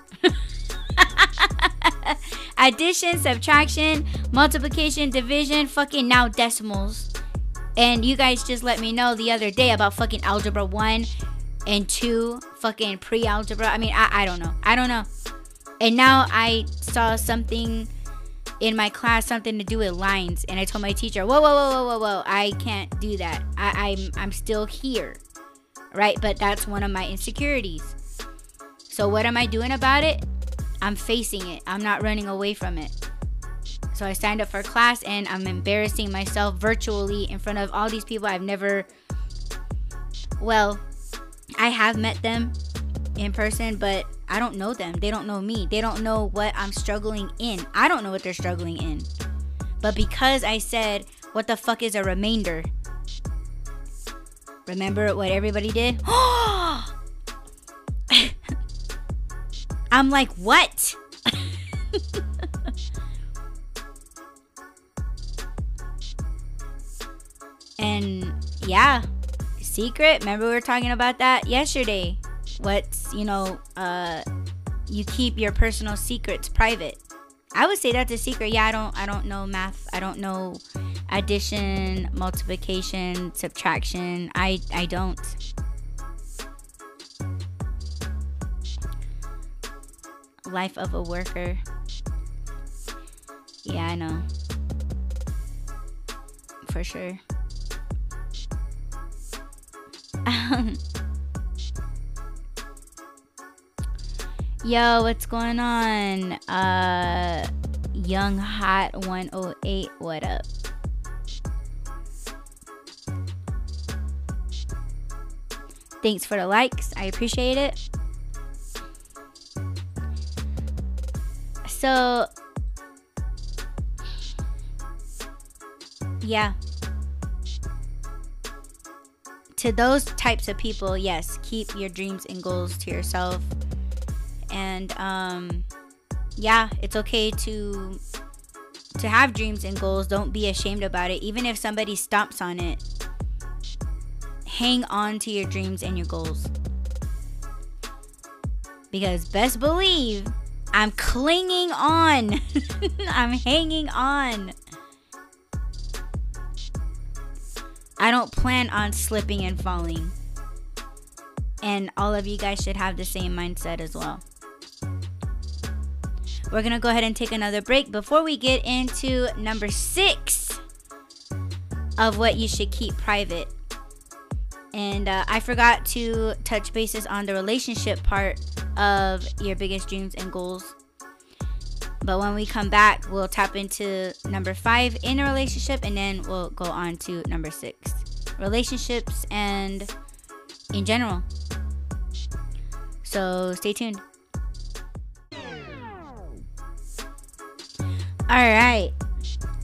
Addition, subtraction, multiplication, division, fucking now decimals. And you guys just let me know the other day about fucking algebra 1 and 2, fucking pre-algebra. I mean, I don't know. I don't know. And now I saw something in my class, something to do with lines, and I told my teacher, whoa, I can't do that. I'm still here, right? But that's one of my insecurities. So what am I doing about it? I'm facing it. I'm not running away from it. So I signed up for class, and I'm embarrassing myself virtually in front of all these people I've never, well, I have met them in person, but I don't know them. They don't know me. They don't know what I'm struggling in. I don't know what they're struggling in. But because I said, what the fuck is a remainder? Remember what everybody did? I'm like, what? And yeah, secret. Remember we were talking about that yesterday. What's, you know, you keep your personal secrets private. I would say that's a secret. Yeah, I don't know math. I don't know addition, multiplication, subtraction. I don't. Life of a worker. Yeah, I know. For sure. Yo, what's going on? Young Hot 108, what up? Thanks for the likes. I appreciate it. So, yeah. To those types of people, yes, keep your dreams and goals to yourself. And yeah, it's okay to have dreams and goals. Don't be ashamed about it. Even if somebody stomps on it, hang on to your dreams and your goals. Because best believe, I'm clinging on. I'm hanging on. I don't plan on slipping and falling. And all of you guys should have the same mindset as well. We're going to go ahead and take another break before we get into number 6 of what you should keep private. And I forgot to touch bases on the relationship part of your biggest dreams and goals. But when we come back, we'll tap into number 5 in a relationship, and then we'll go on to number 6. Relationships and in general. So stay tuned. All right,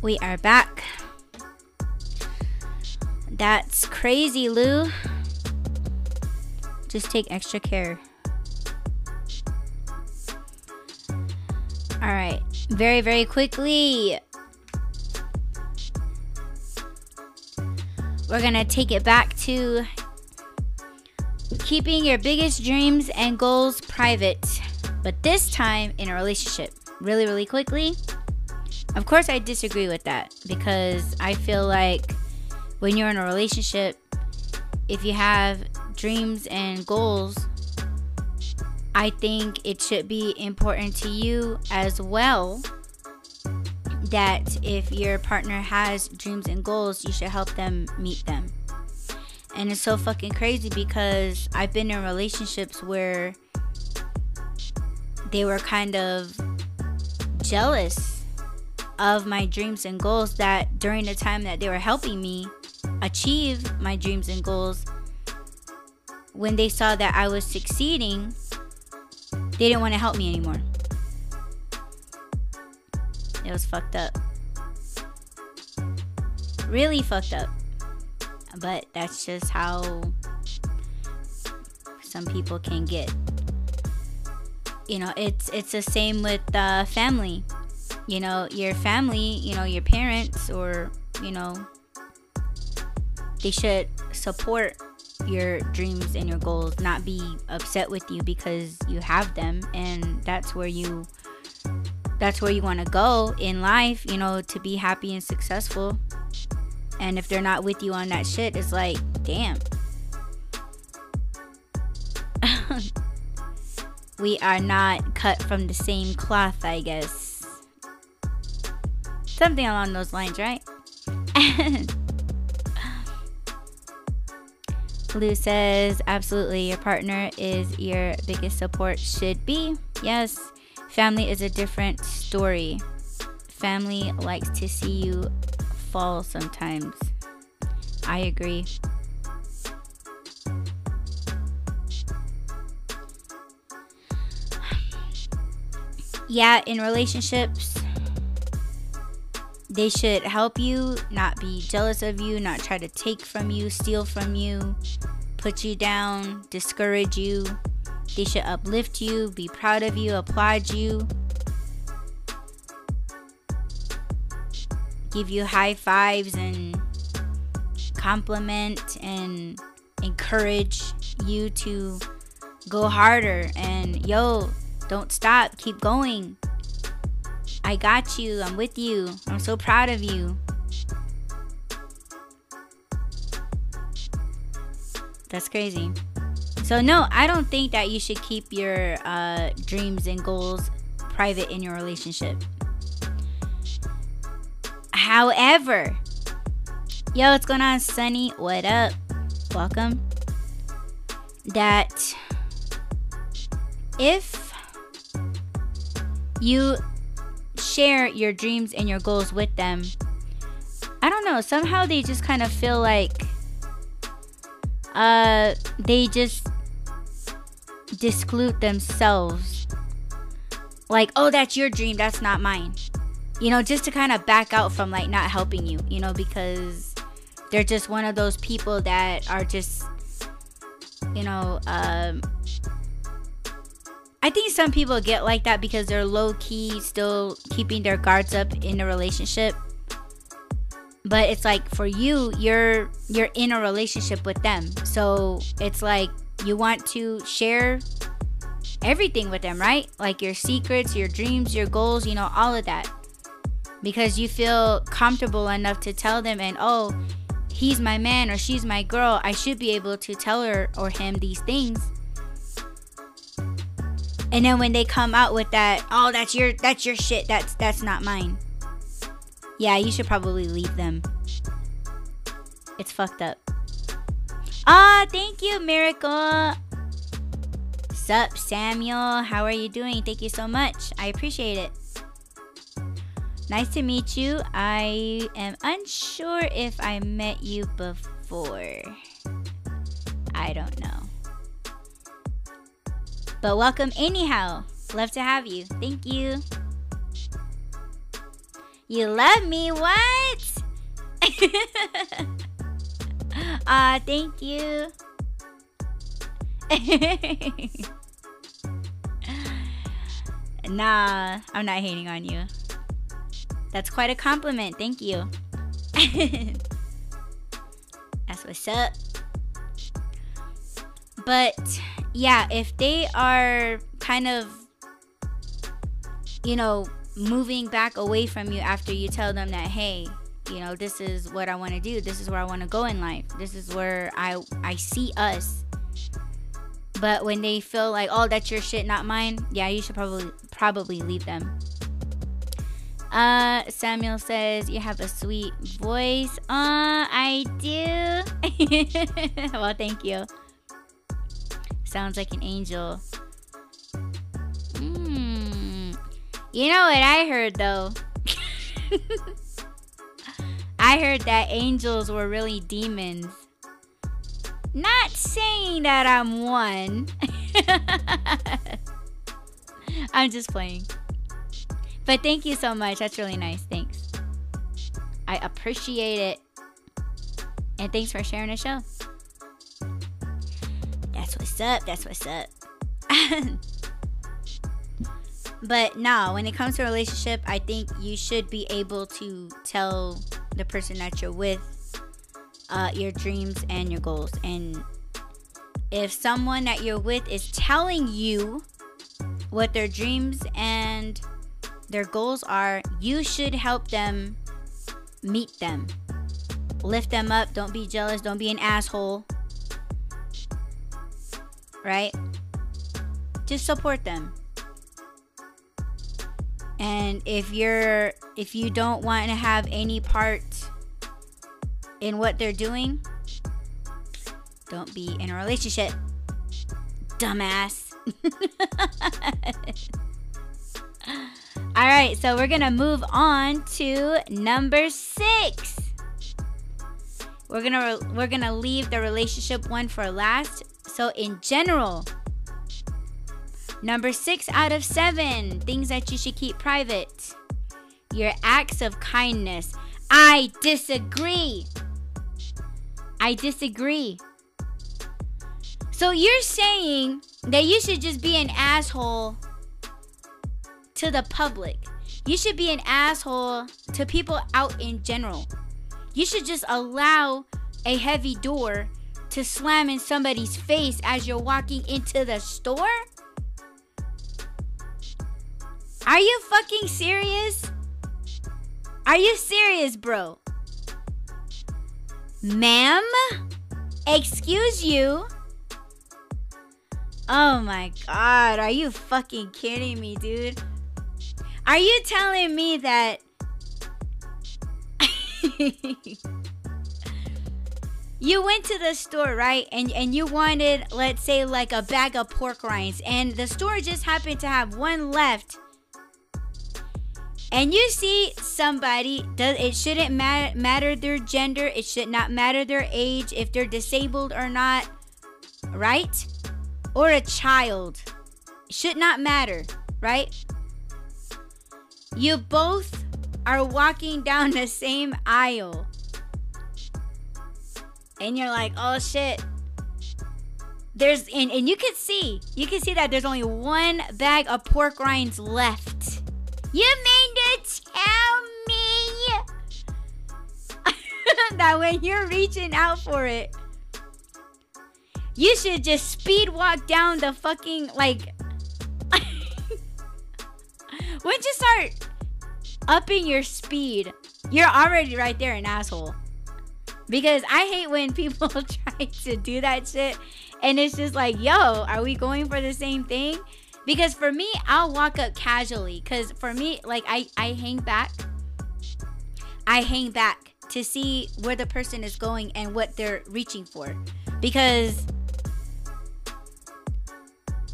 we are back. That's crazy, Lou. Just take extra care. All right, very, very quickly. We're gonna take it back to keeping your biggest dreams and goals private, but this time in a relationship. Really, really quickly. Of course, I disagree with that, because I feel like when you're in a relationship, if you have dreams and goals, I think it should be important to you as well that if your partner has dreams and goals, you should help them meet them. And it's so fucking crazy, because I've been in relationships where they were kind of jealous of my dreams and goals, that during the time that they were helping me achieve my dreams and goals, when they saw that I was succeeding, they didn't want to help me anymore. It was fucked up. Really fucked up. But that's just how some people can get. You know, it's the same with family. You know, your family, you know, your parents, or, you know, they should support your dreams and your goals, not be upset with you because you have them, and that's where you want to go in life, you know, to be happy and successful. And if they're not with you on that shit, it's like, damn. We are not cut from the same cloth, I guess. Something along those lines, right? Lou says, absolutely, your partner is your biggest support, should be. Yes, family is a different story. Family likes to see you fall sometimes. I agree. Yeah, in relationships, they should help you, not be jealous of you, not try to take from you, steal from you, put you down, discourage you. They should uplift you, be proud of you, applaud you, give you high fives and compliment and encourage you to go harder and, yo, don't stop, keep going. I got you, I'm with you, I'm so proud of you. That's crazy. So no, I don't think that you should keep your dreams and goals private in your relationship. However, yo, what's going on, Sunny? What up? Welcome. That if you share your dreams and your goals with them. I don't know, somehow they just kind of feel like they just disclude themselves. Like, oh, that's your dream, that's not mine. You know, just to kind of back out from like not helping you, you know, because they're just one of those people that are just, you know, I think some people get like that because they're low-key still keeping their guards up in the relationship. But it's like for you, you're in a relationship with them. So it's like you want to share everything with them, right? Like your secrets, your dreams, your goals, you know, all of that. Because you feel comfortable enough to tell them, and oh, he's my man or she's my girl. I should be able to tell her or him these things. And then when they come out with that, oh, that's your shit. That's not mine. Yeah, you should probably leave them. It's fucked up. Ah, thank you, Miracle. Sup, Samuel? How are you doing? Thank you so much. I appreciate it. Nice to meet you. I am unsure if I met you before. I don't know. But welcome anyhow. Love to have you. Thank you. You love me? What? Ah, thank you. Nah, I'm not hating on you. That's quite a compliment. Thank you. That's what's up. But yeah, if they are kind of, you know, moving back away from you after you tell them that, hey, you know, this is what I want to do. This is where I want to go in life. This is where I see us. But when they feel like, oh, that's your shit, not mine. Yeah, you should probably leave them. Samuel says, you have a sweet voice. I do. Well, thank you. Sounds like an angel. You know what I heard, though? I heard that angels were really demons. Not saying that I'm one. I'm just playing. But thank you so much. That's really nice. Thanks. I appreciate it. And thanks for sharing the show. That's what's up. That's what's up. But no, when it comes to a relationship, I think you should be able to tell the person that you're with your dreams and your goals. And if someone that you're with is telling you what their dreams and their goals are, you should help them meet them. Lift them up. Don't be jealous. Don't be an asshole. Right? Just support them. And if you don't want to have any part in what they're doing, don't be in a relationship, dumbass. All right, so we're gonna move on to number 6. We're gonna leave the relationship one for last. So in general, number 6 out of 7, things that you should keep private. Your acts of kindness. I disagree. I disagree. So you're saying that you should just be an asshole to the public. You should be an asshole to people out in general. You should just allow a heavy door to slam in somebody's face as you're walking into the store? Are you fucking serious? Are you serious, bro? Ma'am? Excuse you? Oh my God, are you fucking kidding me, dude? Are you telling me that you went to the store, right? And you wanted, let's say, like a bag of pork rinds, and the store just happened to have one left and you see somebody, it shouldn't matter their gender, it should not matter their age, if they're disabled or not, right? Or a child. It should not matter, right? You both are walking down the same aisle. And you're like, oh shit. There's and you can see that there's only one bag of pork rinds left. You mean to tell me that when you're reaching out for it, you should just speed walk down the fucking, like, once you start upping your speed, you're already right there an asshole. Because I hate when people try to do that shit. And it's just like, yo, are we going for the same thing? Because for me, I'll walk up casually. Because for me, like, I hang back. I hang back to see where the person is going and what they're reaching for. Because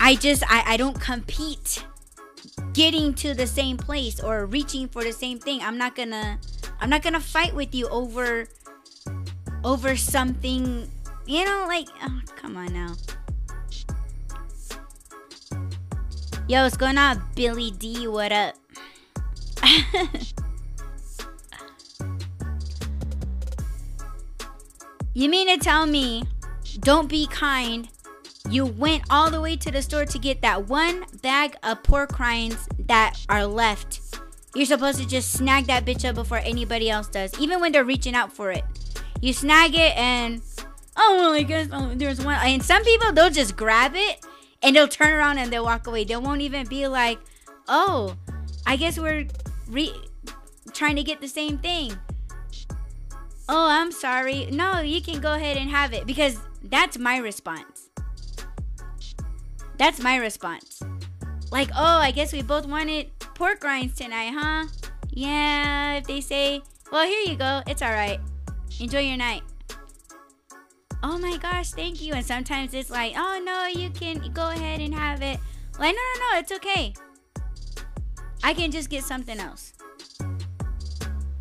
I don't compete getting to the same place or reaching for the same thing. I'm not gonna fight with you over something. You know, like, oh, come on now. Yo, what's going on, Billy D? What up? You mean to tell me, don't be kind? You went all the way to the store to get that one bag of pork rinds that are left. You're supposed to just snag that bitch up before anybody else does. Even when they're reaching out for it. You snag it and... oh, well, I guess there's one. And some people, they'll just grab it and they'll turn around and they'll walk away. They won't even be like, oh, I guess we're trying to get the same thing. Oh, I'm sorry. No, you can go ahead and have it. Because that's my response. That's my response. Like, oh, I guess we both wanted pork rinds tonight, huh? Yeah, if they say, well, here you go. It's all right. Enjoy your night. Oh my gosh, thank you. And sometimes it's like, oh no, you can go ahead and have it. Like, no, it's okay. I can just get something else.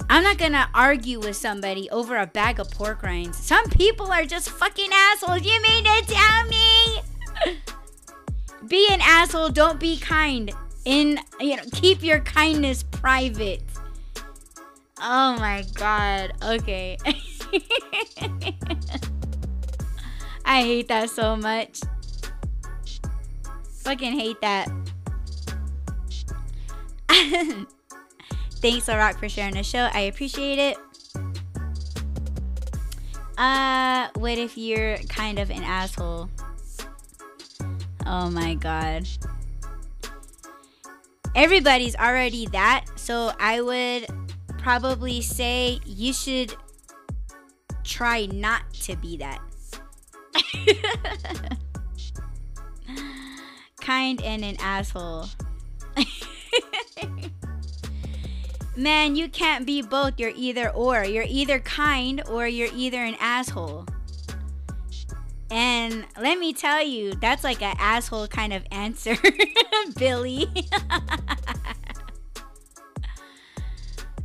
I'm not gonna argue with somebody over a bag of pork rinds. Some people are just fucking assholes. You mean to tell me? Be an asshole, don't be kind. Keep your kindness private. Oh my god, okay. I hate that so much. Fucking hate that. Thanks, LaRock, for sharing the show. I appreciate it. What if you're kind of an asshole? Oh my god. Everybody's already that, so I would probably say you should try not to be that. Kind and an asshole. Man, you can't be both. You're either or. You're either kind or you're either an asshole. And let me tell you, that's like an asshole kind of answer, Billy.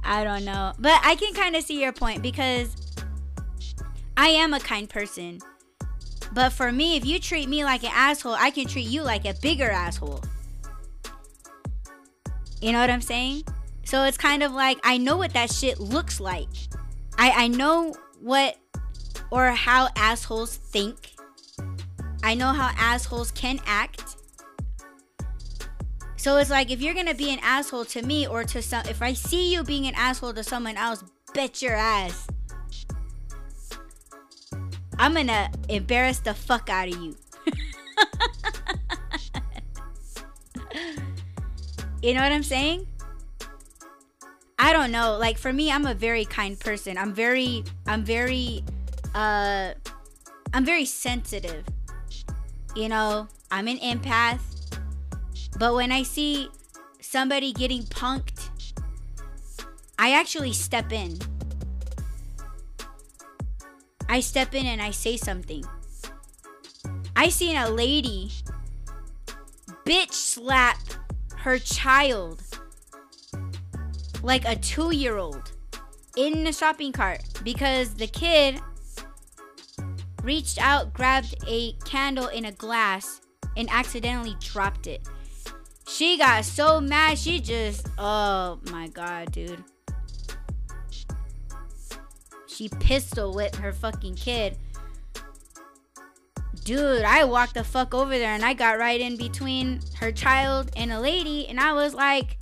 I don't know. But I can kind of see your point because I am a kind person. But for me, if you treat me like an asshole, I can treat you like a bigger asshole. You know what I'm saying? So it's kind of like, I know what that shit looks like. I know what or how assholes think. I know how assholes can act. So it's like, if you're going to be an asshole to me or to some, if I see you being an asshole to someone else, bet your ass I'm gonna embarrass the fuck out of you. You know what I'm saying? I don't know. Like for me, I'm a very kind person. I'm very sensitive. You know, I'm an empath. But when I see somebody getting punked, I actually step in. I step in and I say something. I seen a lady bitch slap her child like a 2-year-old in the shopping cart because the kid reached out, grabbed a candle in a glass, and accidentally dropped it. She got so mad, she just, oh my god, dude. She pistol whipped her fucking kid. Dude, I walked the fuck over there and I got right in between her child and a lady, and I was like,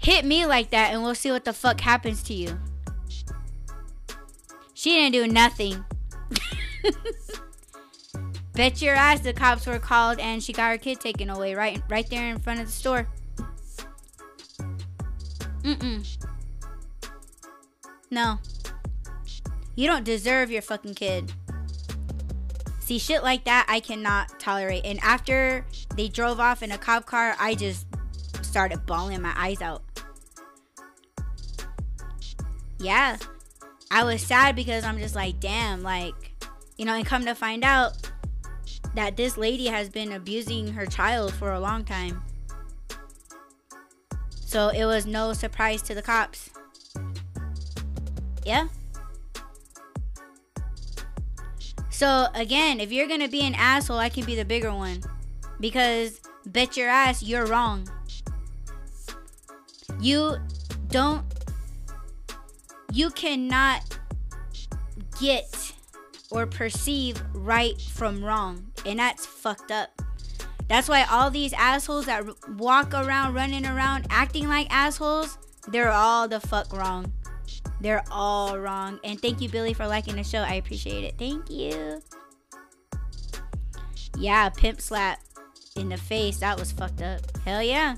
hit me like that and we'll see what the fuck happens to you. She didn't do nothing. Bet your ass the cops were called and she got her kid taken away right there in front of the store. No. You don't deserve your fucking kid. See, shit like that I cannot tolerate. And after they drove off in a cop car, I just started bawling my eyes out. Yeah. I was sad because I'm just like, damn, like, you know, and come to find out that this lady has been abusing her child for a long time. So it was no surprise to the cops. Yeah. So again, if you're gonna be an asshole, I can be the bigger one. Because bet your ass you're wrong. You cannot get or perceive right from wrong. And that's fucked up. That's why all these assholes that walk around, running around, acting like assholes, they're all the fuck wrong. They're all wrong. And thank you, Billy, for liking the show. I appreciate it. Thank you. Yeah, pimp slap in the face. That was fucked up. Hell yeah.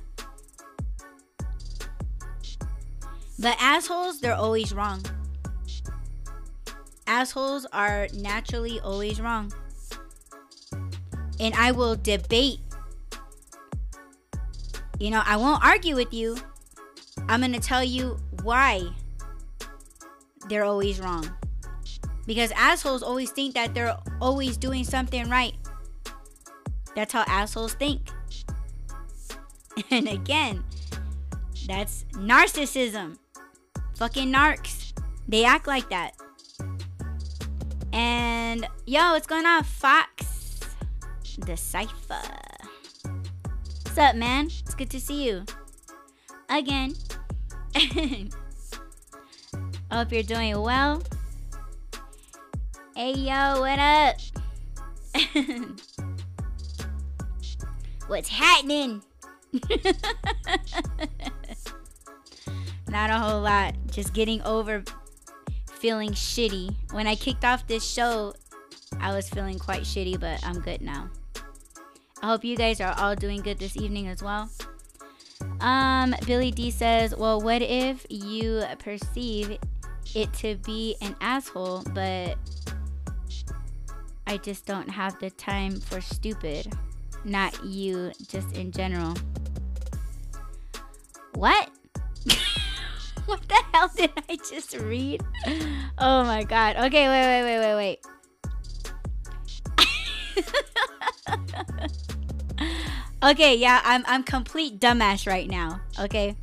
But assholes, they're always wrong. Assholes are naturally always wrong. And I will debate. You know, I won't argue with you. I'm going to tell you why they're always wrong. Because assholes always think that they're always doing something right. That's how assholes think. And again, that's narcissism. Fucking narcs. They act like that. And yo, what's going on, Fox? The Cypher. What's up, man? It's good to see you. Again. I hope you're doing well. Hey, yo, what up? What's happening? Not a whole lot. Just getting over feeling shitty. When I kicked off this show, I was feeling quite shitty, but I'm good now. I hope you guys are all doing good this evening as well. Billy D says, well, what if you perceive it to be an asshole, but I just don't have the time for stupid. Not you, just in general. What? What the hell did I just read? Oh my god. Okay, wait. Okay, yeah, I'm complete dumbass right now, okay?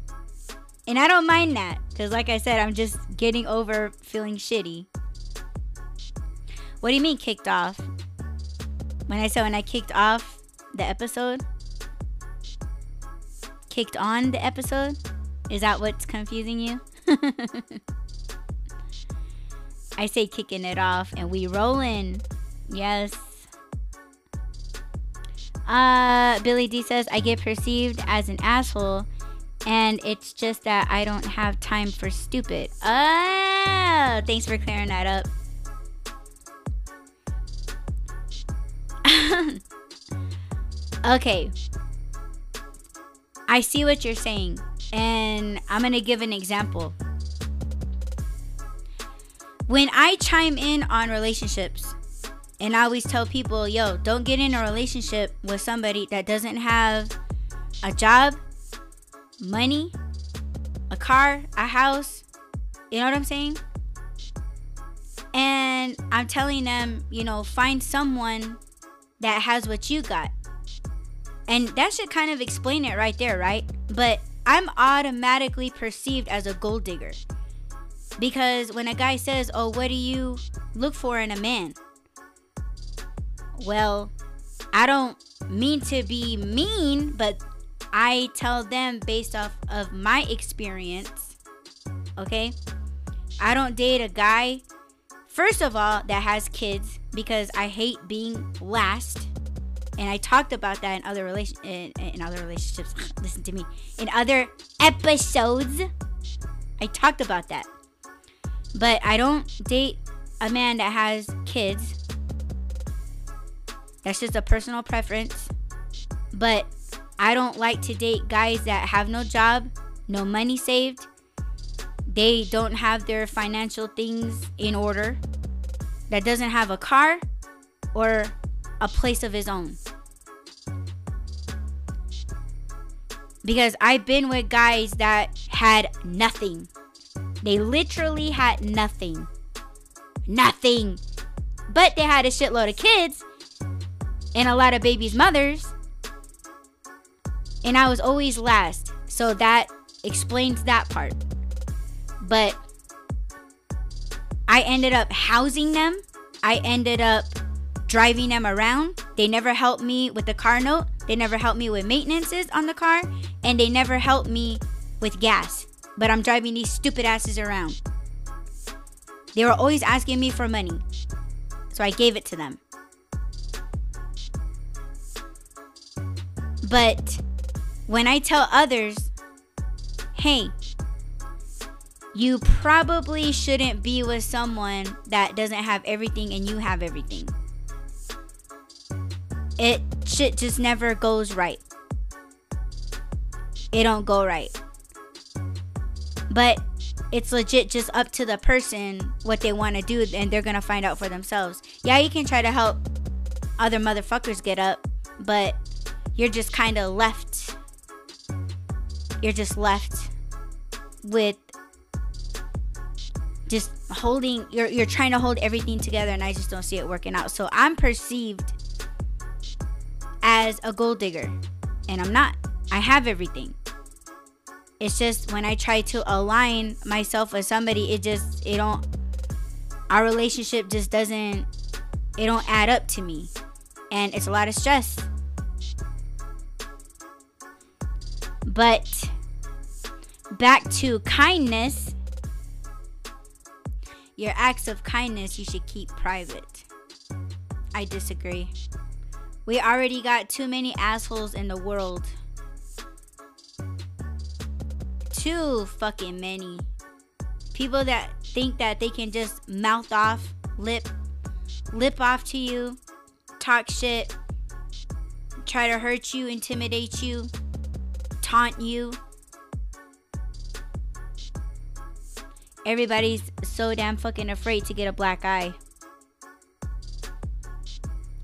And I don't mind that, because like I said, I'm just getting over feeling shitty. What do you mean kicked off? When I said when I kicked off the episode? Kicked on the episode? Is that what's confusing you? I say kicking it off and we rolling. Yes. Billy D says, I get perceived as an asshole and it's just that I don't have time for stupid. Oh, thanks for clearing that up. Okay. I see what you're saying. And I'm going to give an example. When I chime in on relationships, and I always tell people, yo, don't get in a relationship with somebody that doesn't have a job, money, a car, a house. You know what I'm saying? And I'm telling them, you know, find someone that has what you got. And that should kind of explain it right there, right? But I'm automatically perceived as a gold digger. Because when a guy says, oh, what do you look for in a man? Well, I don't mean to be mean, but I tell them based off of my experience, okay? I don't date a guy, first of all, that has kids because I hate being last. And I talked about that in other relationships. Listen to me. In other episodes, I talked about that. But I don't date a man that has kids. That's just a personal preference. But I don't like to date guys that have no job, no money saved. They don't have their financial things in order. That doesn't have a car or a place of his own. Because I've been with guys that had nothing. They literally had nothing. Nothing. But they had a shitload of kids and a lot of babies' mothers. And I was always last. So that explains that part. But I ended up housing them. I ended up driving them around. They never helped me with the car note. They never helped me with maintenances on the car. And they never helped me with gas. But I'm driving these stupid asses around. They were always asking me for money. So I gave it to them. But when I tell others, hey, you probably shouldn't be with someone that doesn't have everything and you have everything. It shit just never goes right. It don't go right. But it's legit just up to the person what they want to do, and they're going to find out for themselves. Yeah, you can try to help other motherfuckers get up, but you're just kind of left. You're just left with just holding, you're trying to hold everything together, and I just don't see it working out. So I'm perceived as a gold digger, and I'm not. I have everything. It's just when I try to align myself with somebody, our relationship just doesn't, it don't add up to me. And it's a lot of stress. But back to kindness, your acts of kindness, you should keep private. I disagree. We already got too many assholes in the world. Too fucking many people that think that they can just mouth off, lip off to you, talk shit, try to hurt you, intimidate you, taunt you. Everybody's so damn fucking afraid to get a black eye.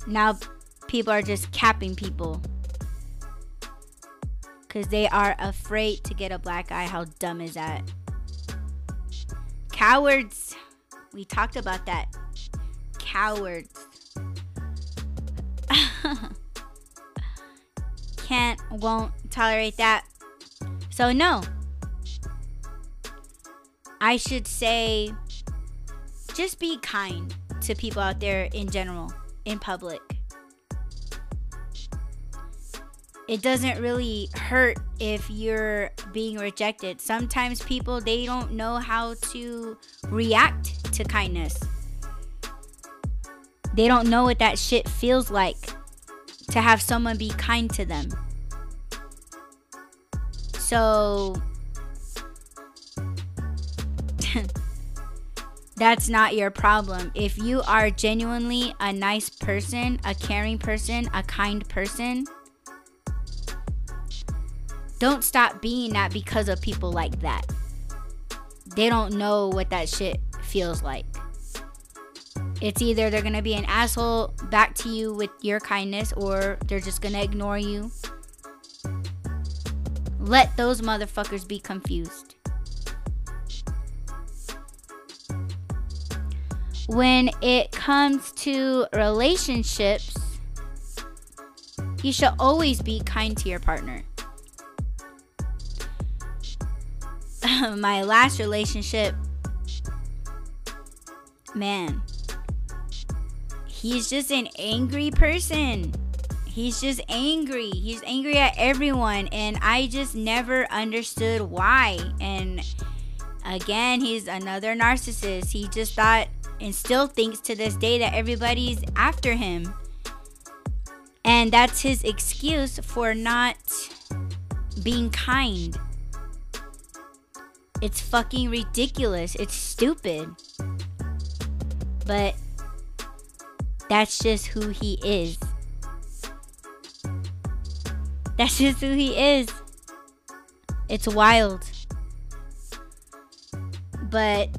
Now people are just capping people. Because they are afraid to get a black eye. How dumb is that? Cowards. We talked about that. Cowards. Can't, won't tolerate that. So no. I should say, just be kind to people out there in general, in public. It doesn't really hurt if you're being rejected. Sometimes people, they don't know how to react to kindness. They don't know what that shit feels like to have someone be kind to them. So that's not your problem. If you are genuinely a nice person, a caring person, a kind person, don't stop being that because of people like that. They don't know what that shit feels like. It's either they're gonna be an asshole back to you with your kindness, or they're just gonna ignore you. Let those motherfuckers be confused. When it comes to relationships, you should always be kind to your partner. my last relationship, man, he's just an angry person. He's just angry. He's angry at everyone. And I just never understood why. And again, he's another narcissist. He just thought and still thinks to this day that everybody's after him. And that's his excuse for not being kind. It's fucking ridiculous. It's stupid. But that's just who he is. That's just who he is. It's wild. But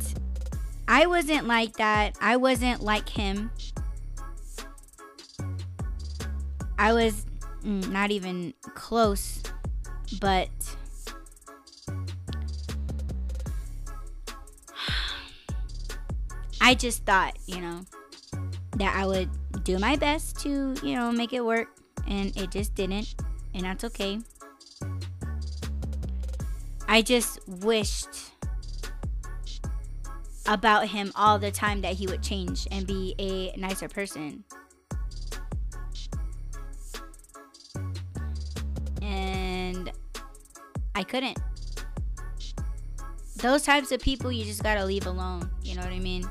I wasn't like that. I wasn't like him. I was not even close. But I just thought, that I would do my best to, make it work. And it just didn't. And that's okay. I just wished about him all the time that he would change and be a nicer person. And I couldn't. Those types of people you just gotta leave alone. You know what I mean?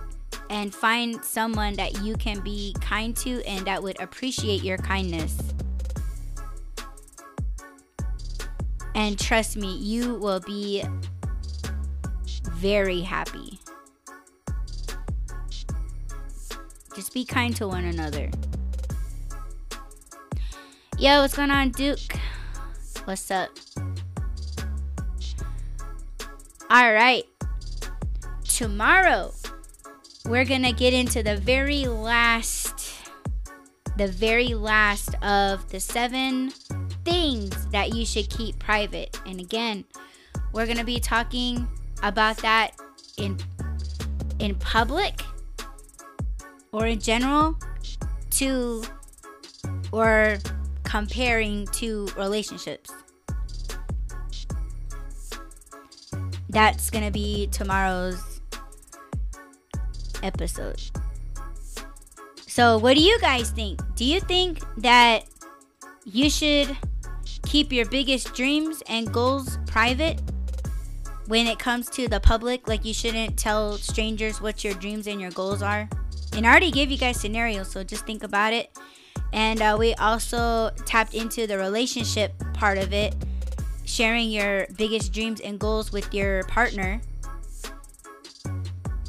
And find someone that you can be kind to and that would appreciate your kindness. And trust me, you will be very happy. Just be kind to one another. Yo, what's going on, Duke? What's up? All right. Tomorrow, we're going to get into the very last of the 7 things that you should keep private. And again, we're going to be talking about that in public or in general to or comparing to relationships. That's going to be tomorrow's episode. So, what do you guys think? Do you think that you should keep your biggest dreams and goals private when it comes to the public? Like, you shouldn't tell strangers what your dreams and your goals are. And I already gave you guys scenarios, so just think about it. And we also tapped into the relationship part of it, sharing your biggest dreams and goals with your partner,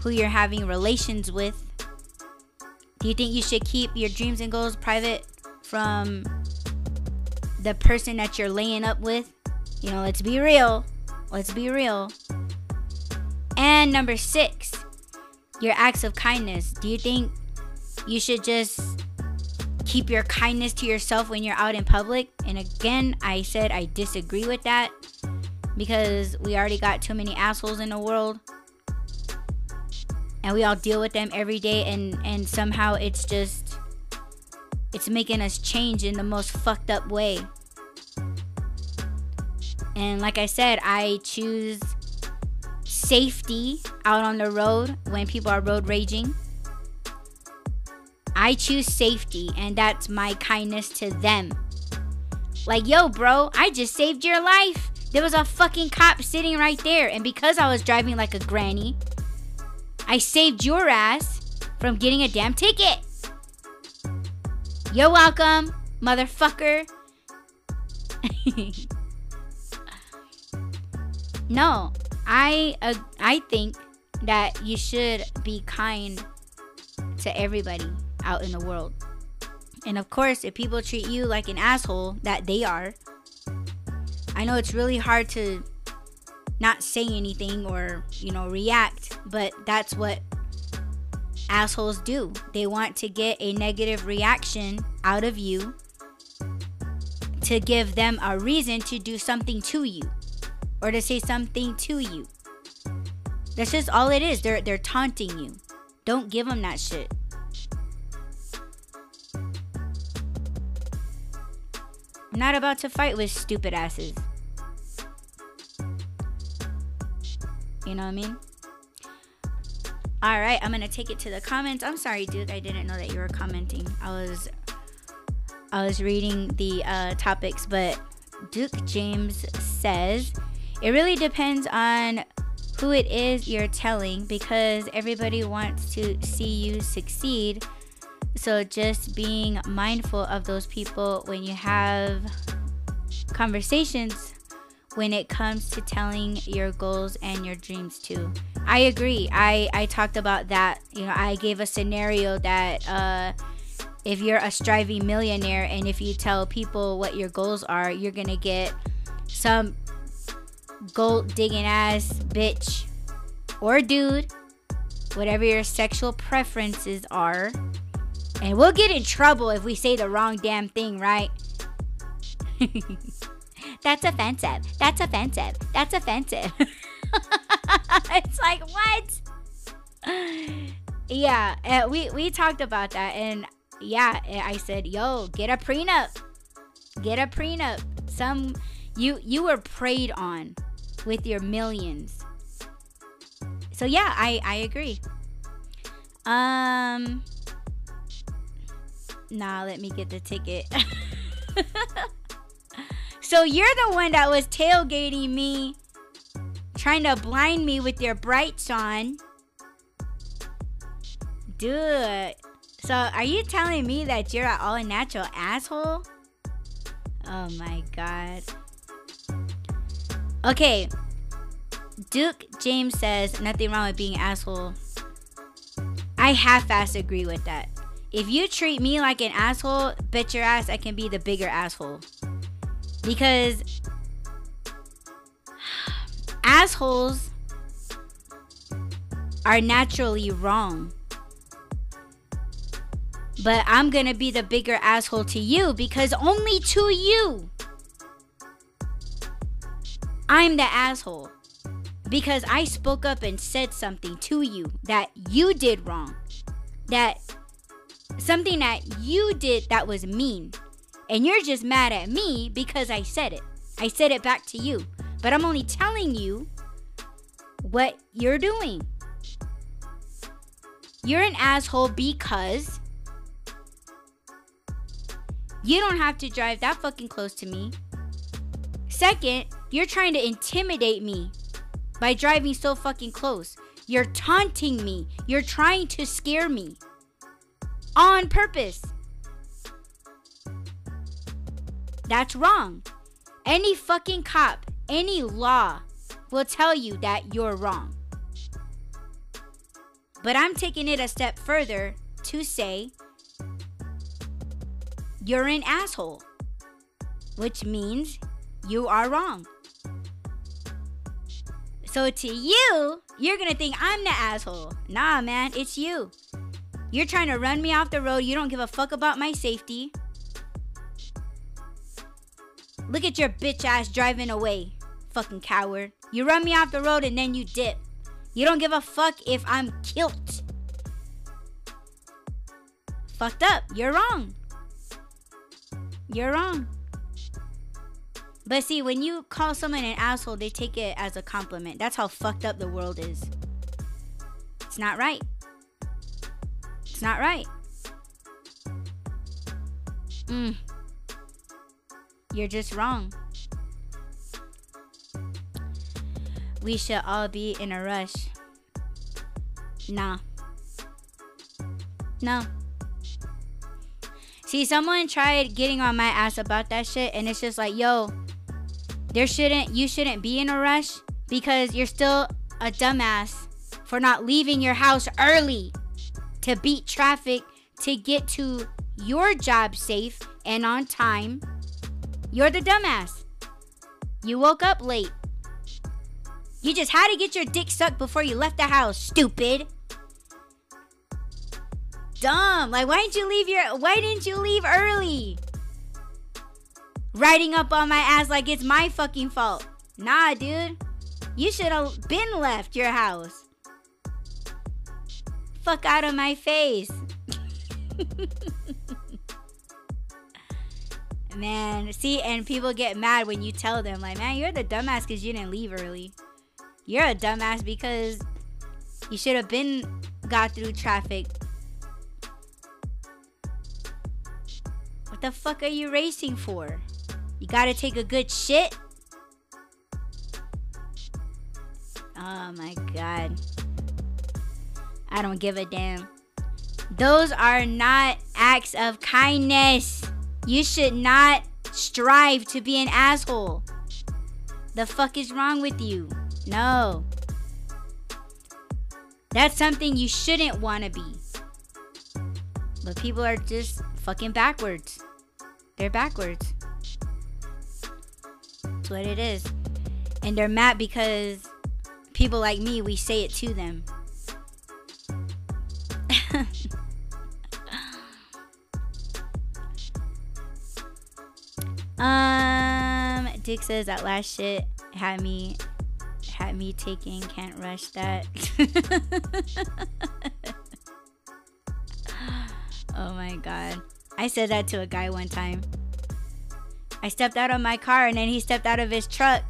who you're having relations with. Do you think you should keep your dreams and goals private from the person that you're laying up with? Let's be real. And number 6, your acts of kindness. Do you think you should just keep your kindness to yourself when you're out in public? And again, I said I disagree with that because we already got too many assholes in the world. And we all deal with them every day, and somehow it's making us change in the most fucked up way. And like I said, I choose safety out on the road when people are road raging. I choose safety, and that's my kindness to them. Like, yo, bro, I just saved your life. There was a fucking cop sitting right there, and because I was driving like a granny, I saved your ass from getting a damn ticket. You're welcome, motherfucker. No, I think that you should be kind to everybody out in the world. And of course, if people treat you like an asshole, that they are. I know it's really hard to not say anything or, react, but that's what assholes do. They want to get a negative reaction out of you to give them a reason to do something to you or to say something to you. That's just all it is. They're taunting you. Don't give them that shit. I'm not about to fight with stupid asses. You know what I mean? All right, I'm gonna take it to the comments. I'm sorry, dude, I didn't know that you were commenting. I was reading the topics, but Duke James says, it really depends on who it is you're telling, because everybody wants to see you succeed. So just being mindful of those people when you have conversations when it comes to telling your goals and your dreams too. I agree. I talked about that. You know, I gave a scenario that if you're a striving millionaire and if you tell people what your goals are, you're going to get some gold digging ass bitch or dude, whatever your sexual preferences are. And we'll get in trouble if we say the wrong damn thing, right? That's offensive. That's offensive. That's offensive. It's like, what? Yeah, we talked about that. And yeah, I said, yo, get a prenup. Get a prenup. You were preyed on with your millions. So yeah, I agree. Nah, let me get the ticket. So you're the one that was tailgating me, trying to blind me with your brights on. Dude. So are you telling me that you're an all-natural asshole? Oh my God. Okay. Duke James says, nothing wrong with being an asshole. I half-ass agree with that. If you treat me like an asshole, bet your ass I can be the bigger asshole. Because assholes are naturally wrong. But I'm going to be the bigger asshole to you because only to you, I'm the asshole. Because I spoke up and said something to you that you did wrong. That something that you did that was mean. And you're just mad at me because I said it. I said it back to you. But I'm only telling you what you're doing. You're an asshole because you don't have to drive that fucking close to me. Second, you're trying to intimidate me by driving so fucking close. You're taunting me. You're trying to scare me on purpose. That's wrong. Any fucking cop, any law will tell you that you're wrong. But I'm taking it a step further to say you're an asshole, which means you are wrong. So to you, you're going to think I'm the asshole. Nah, man, it's you. You're trying to run me off the road. You don't give a fuck about my safety. Look at your bitch ass driving away, fucking coward. You run me off the road and then you dip. You don't give a fuck if I'm killed. Fucked up. You're wrong. You're wrong. But see, when you call someone an asshole, they take it as a compliment. That's how fucked up the world is. It's not right. It's not right. You're just wrong. We should all be in a rush. Nah. No. See, someone tried getting on my ass about that shit, and it's just like, yo, you shouldn't be in a rush because you're still a dumbass for not leaving your house early to beat traffic to get to your job safe and on time. You're the dumbass. You woke up late. You just had to get your dick sucked before you left the house, stupid. Dumb. Like, why didn't you leave early? Riding up on my ass like it's my fucking fault. Nah, dude. You should have been left your house. Fuck out of my face. Man, see, and people get mad when you tell them, like, man, you're the dumbass because you didn't leave early. you're a dumbass because you should have been got through traffic. What the fuck are you racing for? You gotta take a good shit? Oh my god. I don't give a damn. Those are not acts of kindness. You should not strive to be an asshole. The fuck is wrong with you? No. That's something you shouldn't want to be. But people are just fucking backwards. They're backwards. That's what it is. And they're mad because people like me, we say it to them. Dick says that last shit had me taking can't rush that. Oh my god. I said that to a guy one time. I stepped out of my car and then he stepped out of his truck.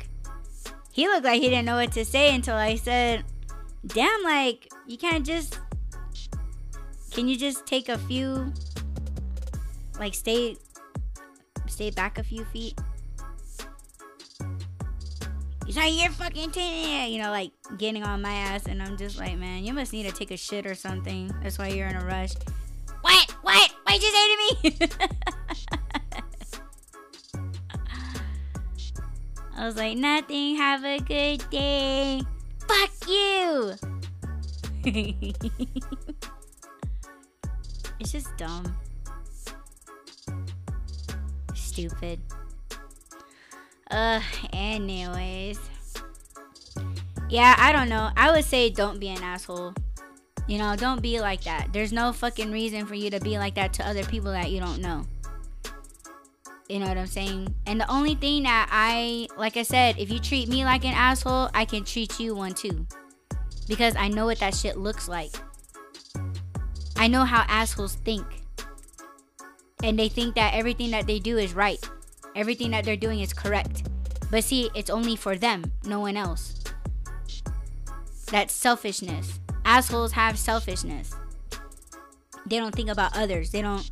He looked like he didn't know what to say until I said, damn, like, you can't just, can you just take a few, like, stay back a few feet? He's like, you're fucking taking it, you know, like, getting on my ass. And I'm just like, man, you must need to take a shit or something. That's why you're in a rush. What? What'd you say to me? I was like, nothing, have a good day. Fuck you. It's just dumb. Stupid. Anyways. Yeah, I don't know. I would say don't be an asshole. You know, don't be like that. There's no fucking reason for you to be like that to other people that you don't know. You know what I'm saying? And the only thing that like I said, if you treat me like an asshole, I can treat you one too. Because I know what that shit looks like. I know how assholes think. And they think that everything that they do is right. Everything that they're doing is correct. But see, it's only for them, no one else. That's selfishness. Assholes have selfishness. They don't think about others. They don't...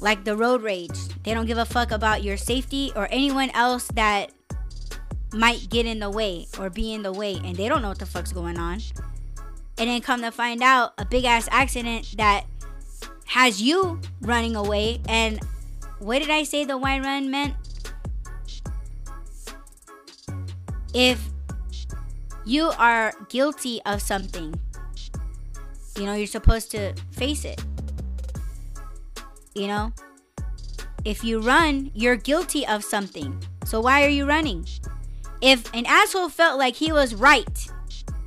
Like the road rage. They don't give a fuck about your safety or anyone else that might get in the way or be in the way, and they don't know what the fuck's going on. And then come to find out, a big ass accident that has you running away. And what did I say the why run meant? If you are guilty of something, you know, you're supposed to face it. You know, if you run, you're guilty of something. So why are you running? If an asshole felt like he was right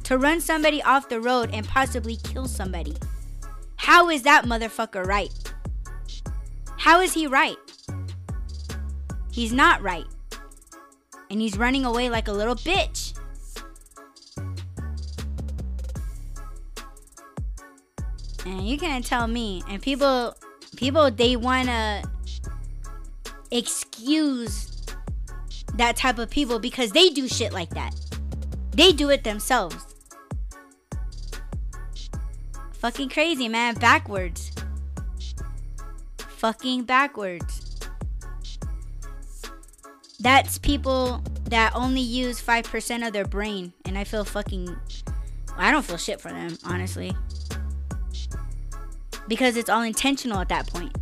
to run somebody off the road and possibly kill somebody, how is that motherfucker right? How is he right? He's not right. And he's running away like a little bitch. And you can't tell me. And people, they want to excuse that type of people because they do shit like that. They do it themselves. Fucking crazy, man. Backwards. Fucking backwards. That's people that only use 5% of their brain. And I feel fucking... I don't feel shit for them, honestly. Because it's all intentional at that point.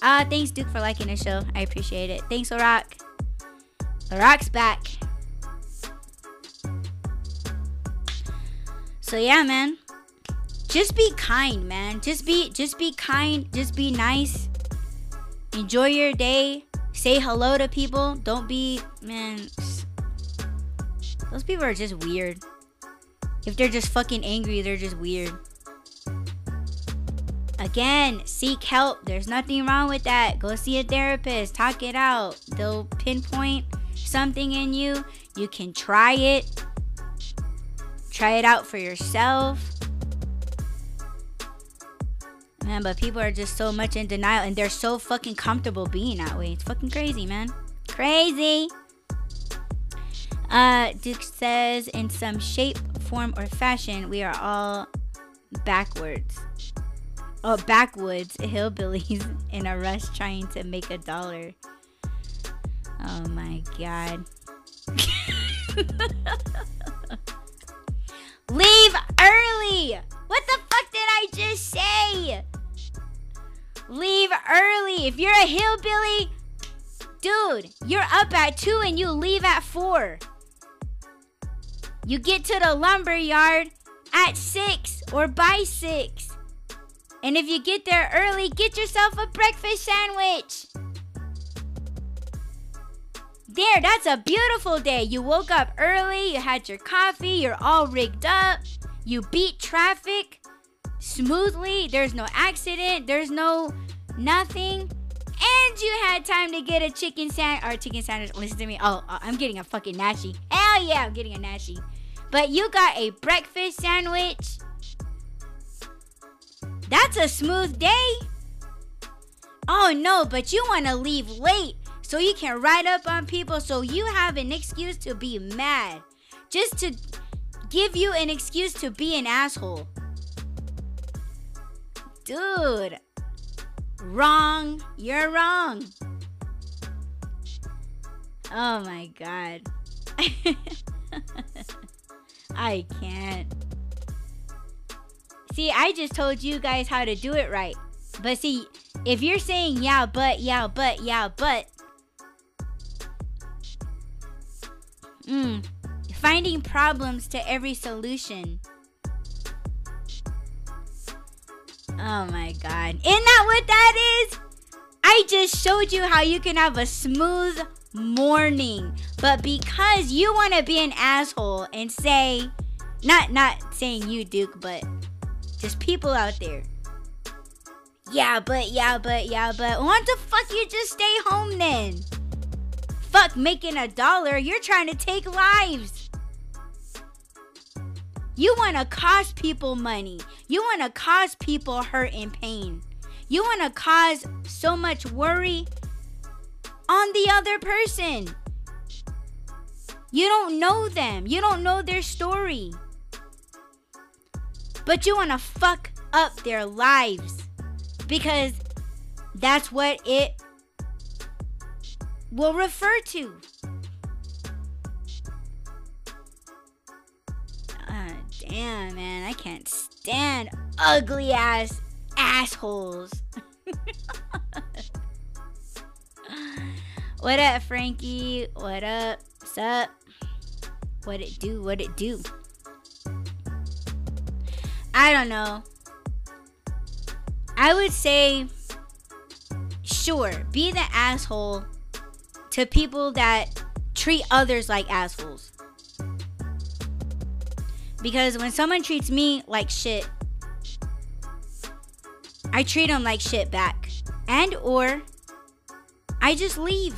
Thanks, Duke, for liking the show. I appreciate it. Thanks, LaRock. LaRock's back. So, yeah, man. Just be kind, man. Just be kind. Just be nice. Enjoy your day. Say hello to people. Don't be... Man. Those people are just weird. If they're just fucking angry, they're just weird. Again, seek help. There's nothing wrong with that. Go see a therapist. Talk it out. They'll pinpoint something in you. You can try it. Try it out for yourself. Man, but people are just so much in denial. And they're so fucking comfortable being that way. It's fucking crazy, man. Crazy. Duke says, in some shape, form, or fashion, we are all backwoods hillbillies in a rush trying to make a dollar. Oh my god. Leave early! What the fuck did I just say? Leave early. If you're a hillbilly, dude, you're up at 2 and you leave at 4. You get to the lumber yard at 6 or by 6. And if you get there early, get yourself a breakfast sandwich. There, that's a beautiful day. You woke up early, you had your coffee, you're all rigged up. You beat traffic smoothly. There's no accident, there's no nothing. And you had time to get a chicken sandwich. Listen to me. Oh, I'm getting a fucking nashi. Hell yeah, I'm getting a nashi. But you got a breakfast sandwich. That's a smooth day. Oh no, but you want to leave late so you can ride up on people so you have an excuse to be mad. Just to give you an excuse to be an asshole. Dude. Wrong. You're wrong. Oh my god. I can't. See, I just told you guys how to do it right. But see, if you're saying yeah, but. Finding problems to every solution. Oh my god. Isn't that what that is? I just showed you how you can have a smooth morning. But because you want to be an asshole and say, not saying you, Duke, but just people out there. Yeah, but. Why the fuck you just stay home then? Fuck making a dollar. You're trying to take lives. You want to cause people money. You want to cause people hurt and pain. You want to cause so much worry on the other person. You don't know them. You don't know their story. But you want to fuck up their lives because that's what it will refer to. Damn, man, I can't stand ugly ass assholes. What up, Frankie? What up? Sup? What it do? What it do? I don't know. I would say, sure, be the asshole to people that treat others like assholes. Because when someone treats me like shit, I treat them like shit back. And or I just leave.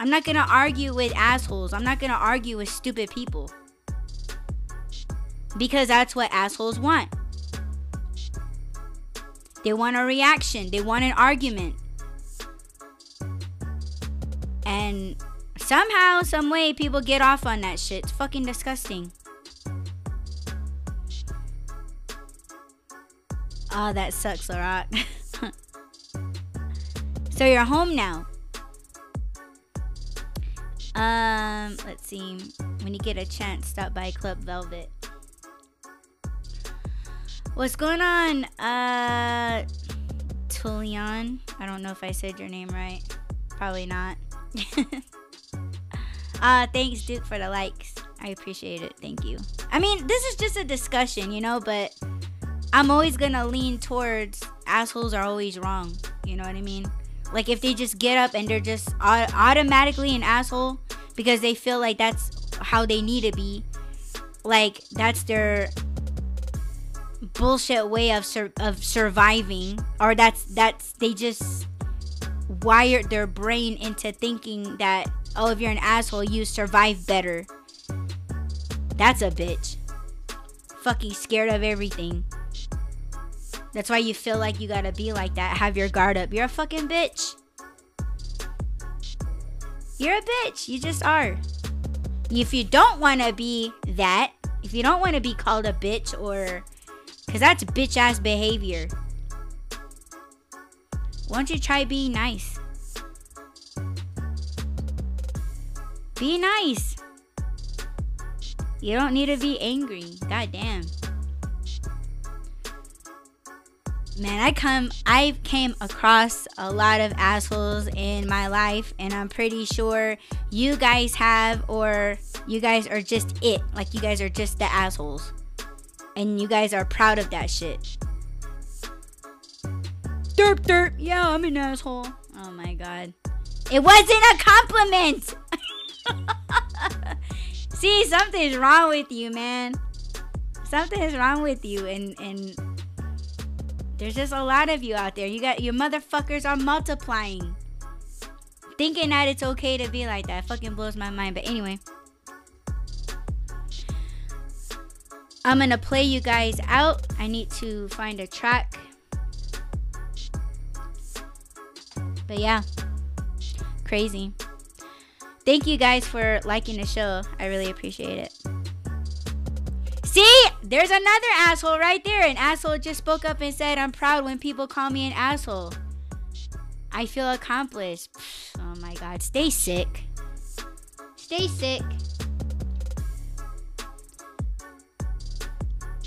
I'm not going to argue with assholes. I'm not going to argue with stupid people. Because that's what assholes want. They want a reaction. They want an argument. And somehow, some way, people get off on that shit. It's fucking disgusting. Oh, that sucks, Laurent. So you're home now. Let's see. When you get a chance, stop by Club Velvet. What's going on, Tulian? I don't know if I said your name right. Probably not. Thanks, Duke, for the likes. I appreciate it. Thank you. I mean, this is just a discussion, you know, but I'm always going to lean towards assholes are always wrong. You know what I mean? Like, if they just get up and they're just automatically an asshole because they feel like that's how they need to be. Like, that's their bullshit way of surviving. Or that's they just wired their brain into thinking that, oh, if you're an asshole, you survive better. That's a bitch. Fucking scared of everything. That's why you feel like you gotta be like that. Have your guard up. You're a fucking bitch. You're a bitch. You just are. if you don't want to be that, if you don't want to be called a bitch or, because that's bitch ass behavior, why don't you try being nice? Be nice. You don't need to be angry. Goddamn. Man, I came across a lot of assholes in my life, and I'm pretty sure you guys have, or you guys are just it. Like, you guys are just the assholes. And you guys are proud of that shit. Derp, derp. Yeah, I'm an asshole. Oh my god. It wasn't a compliment. See, something's wrong with you, man. Something is wrong with you, and there's just a lot of you out there. You got, your motherfuckers are multiplying. Thinking that it's okay to be like that fucking blows my mind. But anyway, I'm gonna play you guys out. I need to find a track. But yeah, crazy. Thank you guys for liking the show. I really appreciate it. See, there's another asshole right there. An asshole just spoke up and said, I'm proud when people call me an asshole. I feel accomplished. Oh my god, stay sick. Stay sick.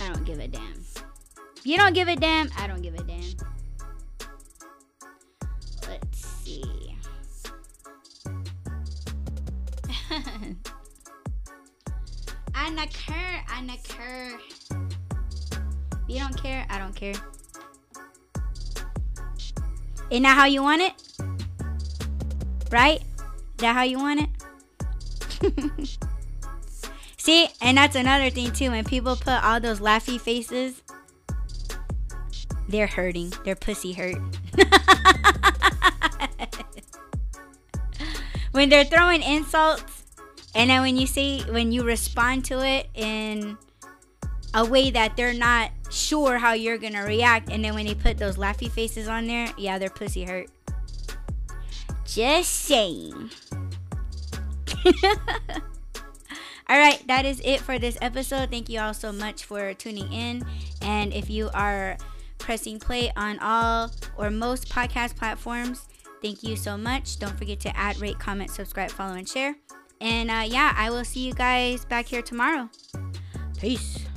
I don't give a damn. You don't give a damn, I don't give a damn. Let's see. I not care. You don't care, I don't care. Isn't that how you want it? Right? Is that how you want it? See, and that's another thing too. When people put all those laughy faces, they're hurting. Their pussy hurt. When they're throwing insults, and then when you respond to it in a way that they're not sure how you're going to react, and then when they put those laughy faces on there, yeah, their pussy hurt. Just saying. All right, that is it for this episode. Thank you all so much for tuning in. And if you are pressing play on all or most podcast platforms, thank you so much. Don't forget to add, rate, comment, subscribe, follow, and share. And yeah, I will see you guys back here tomorrow. Peace.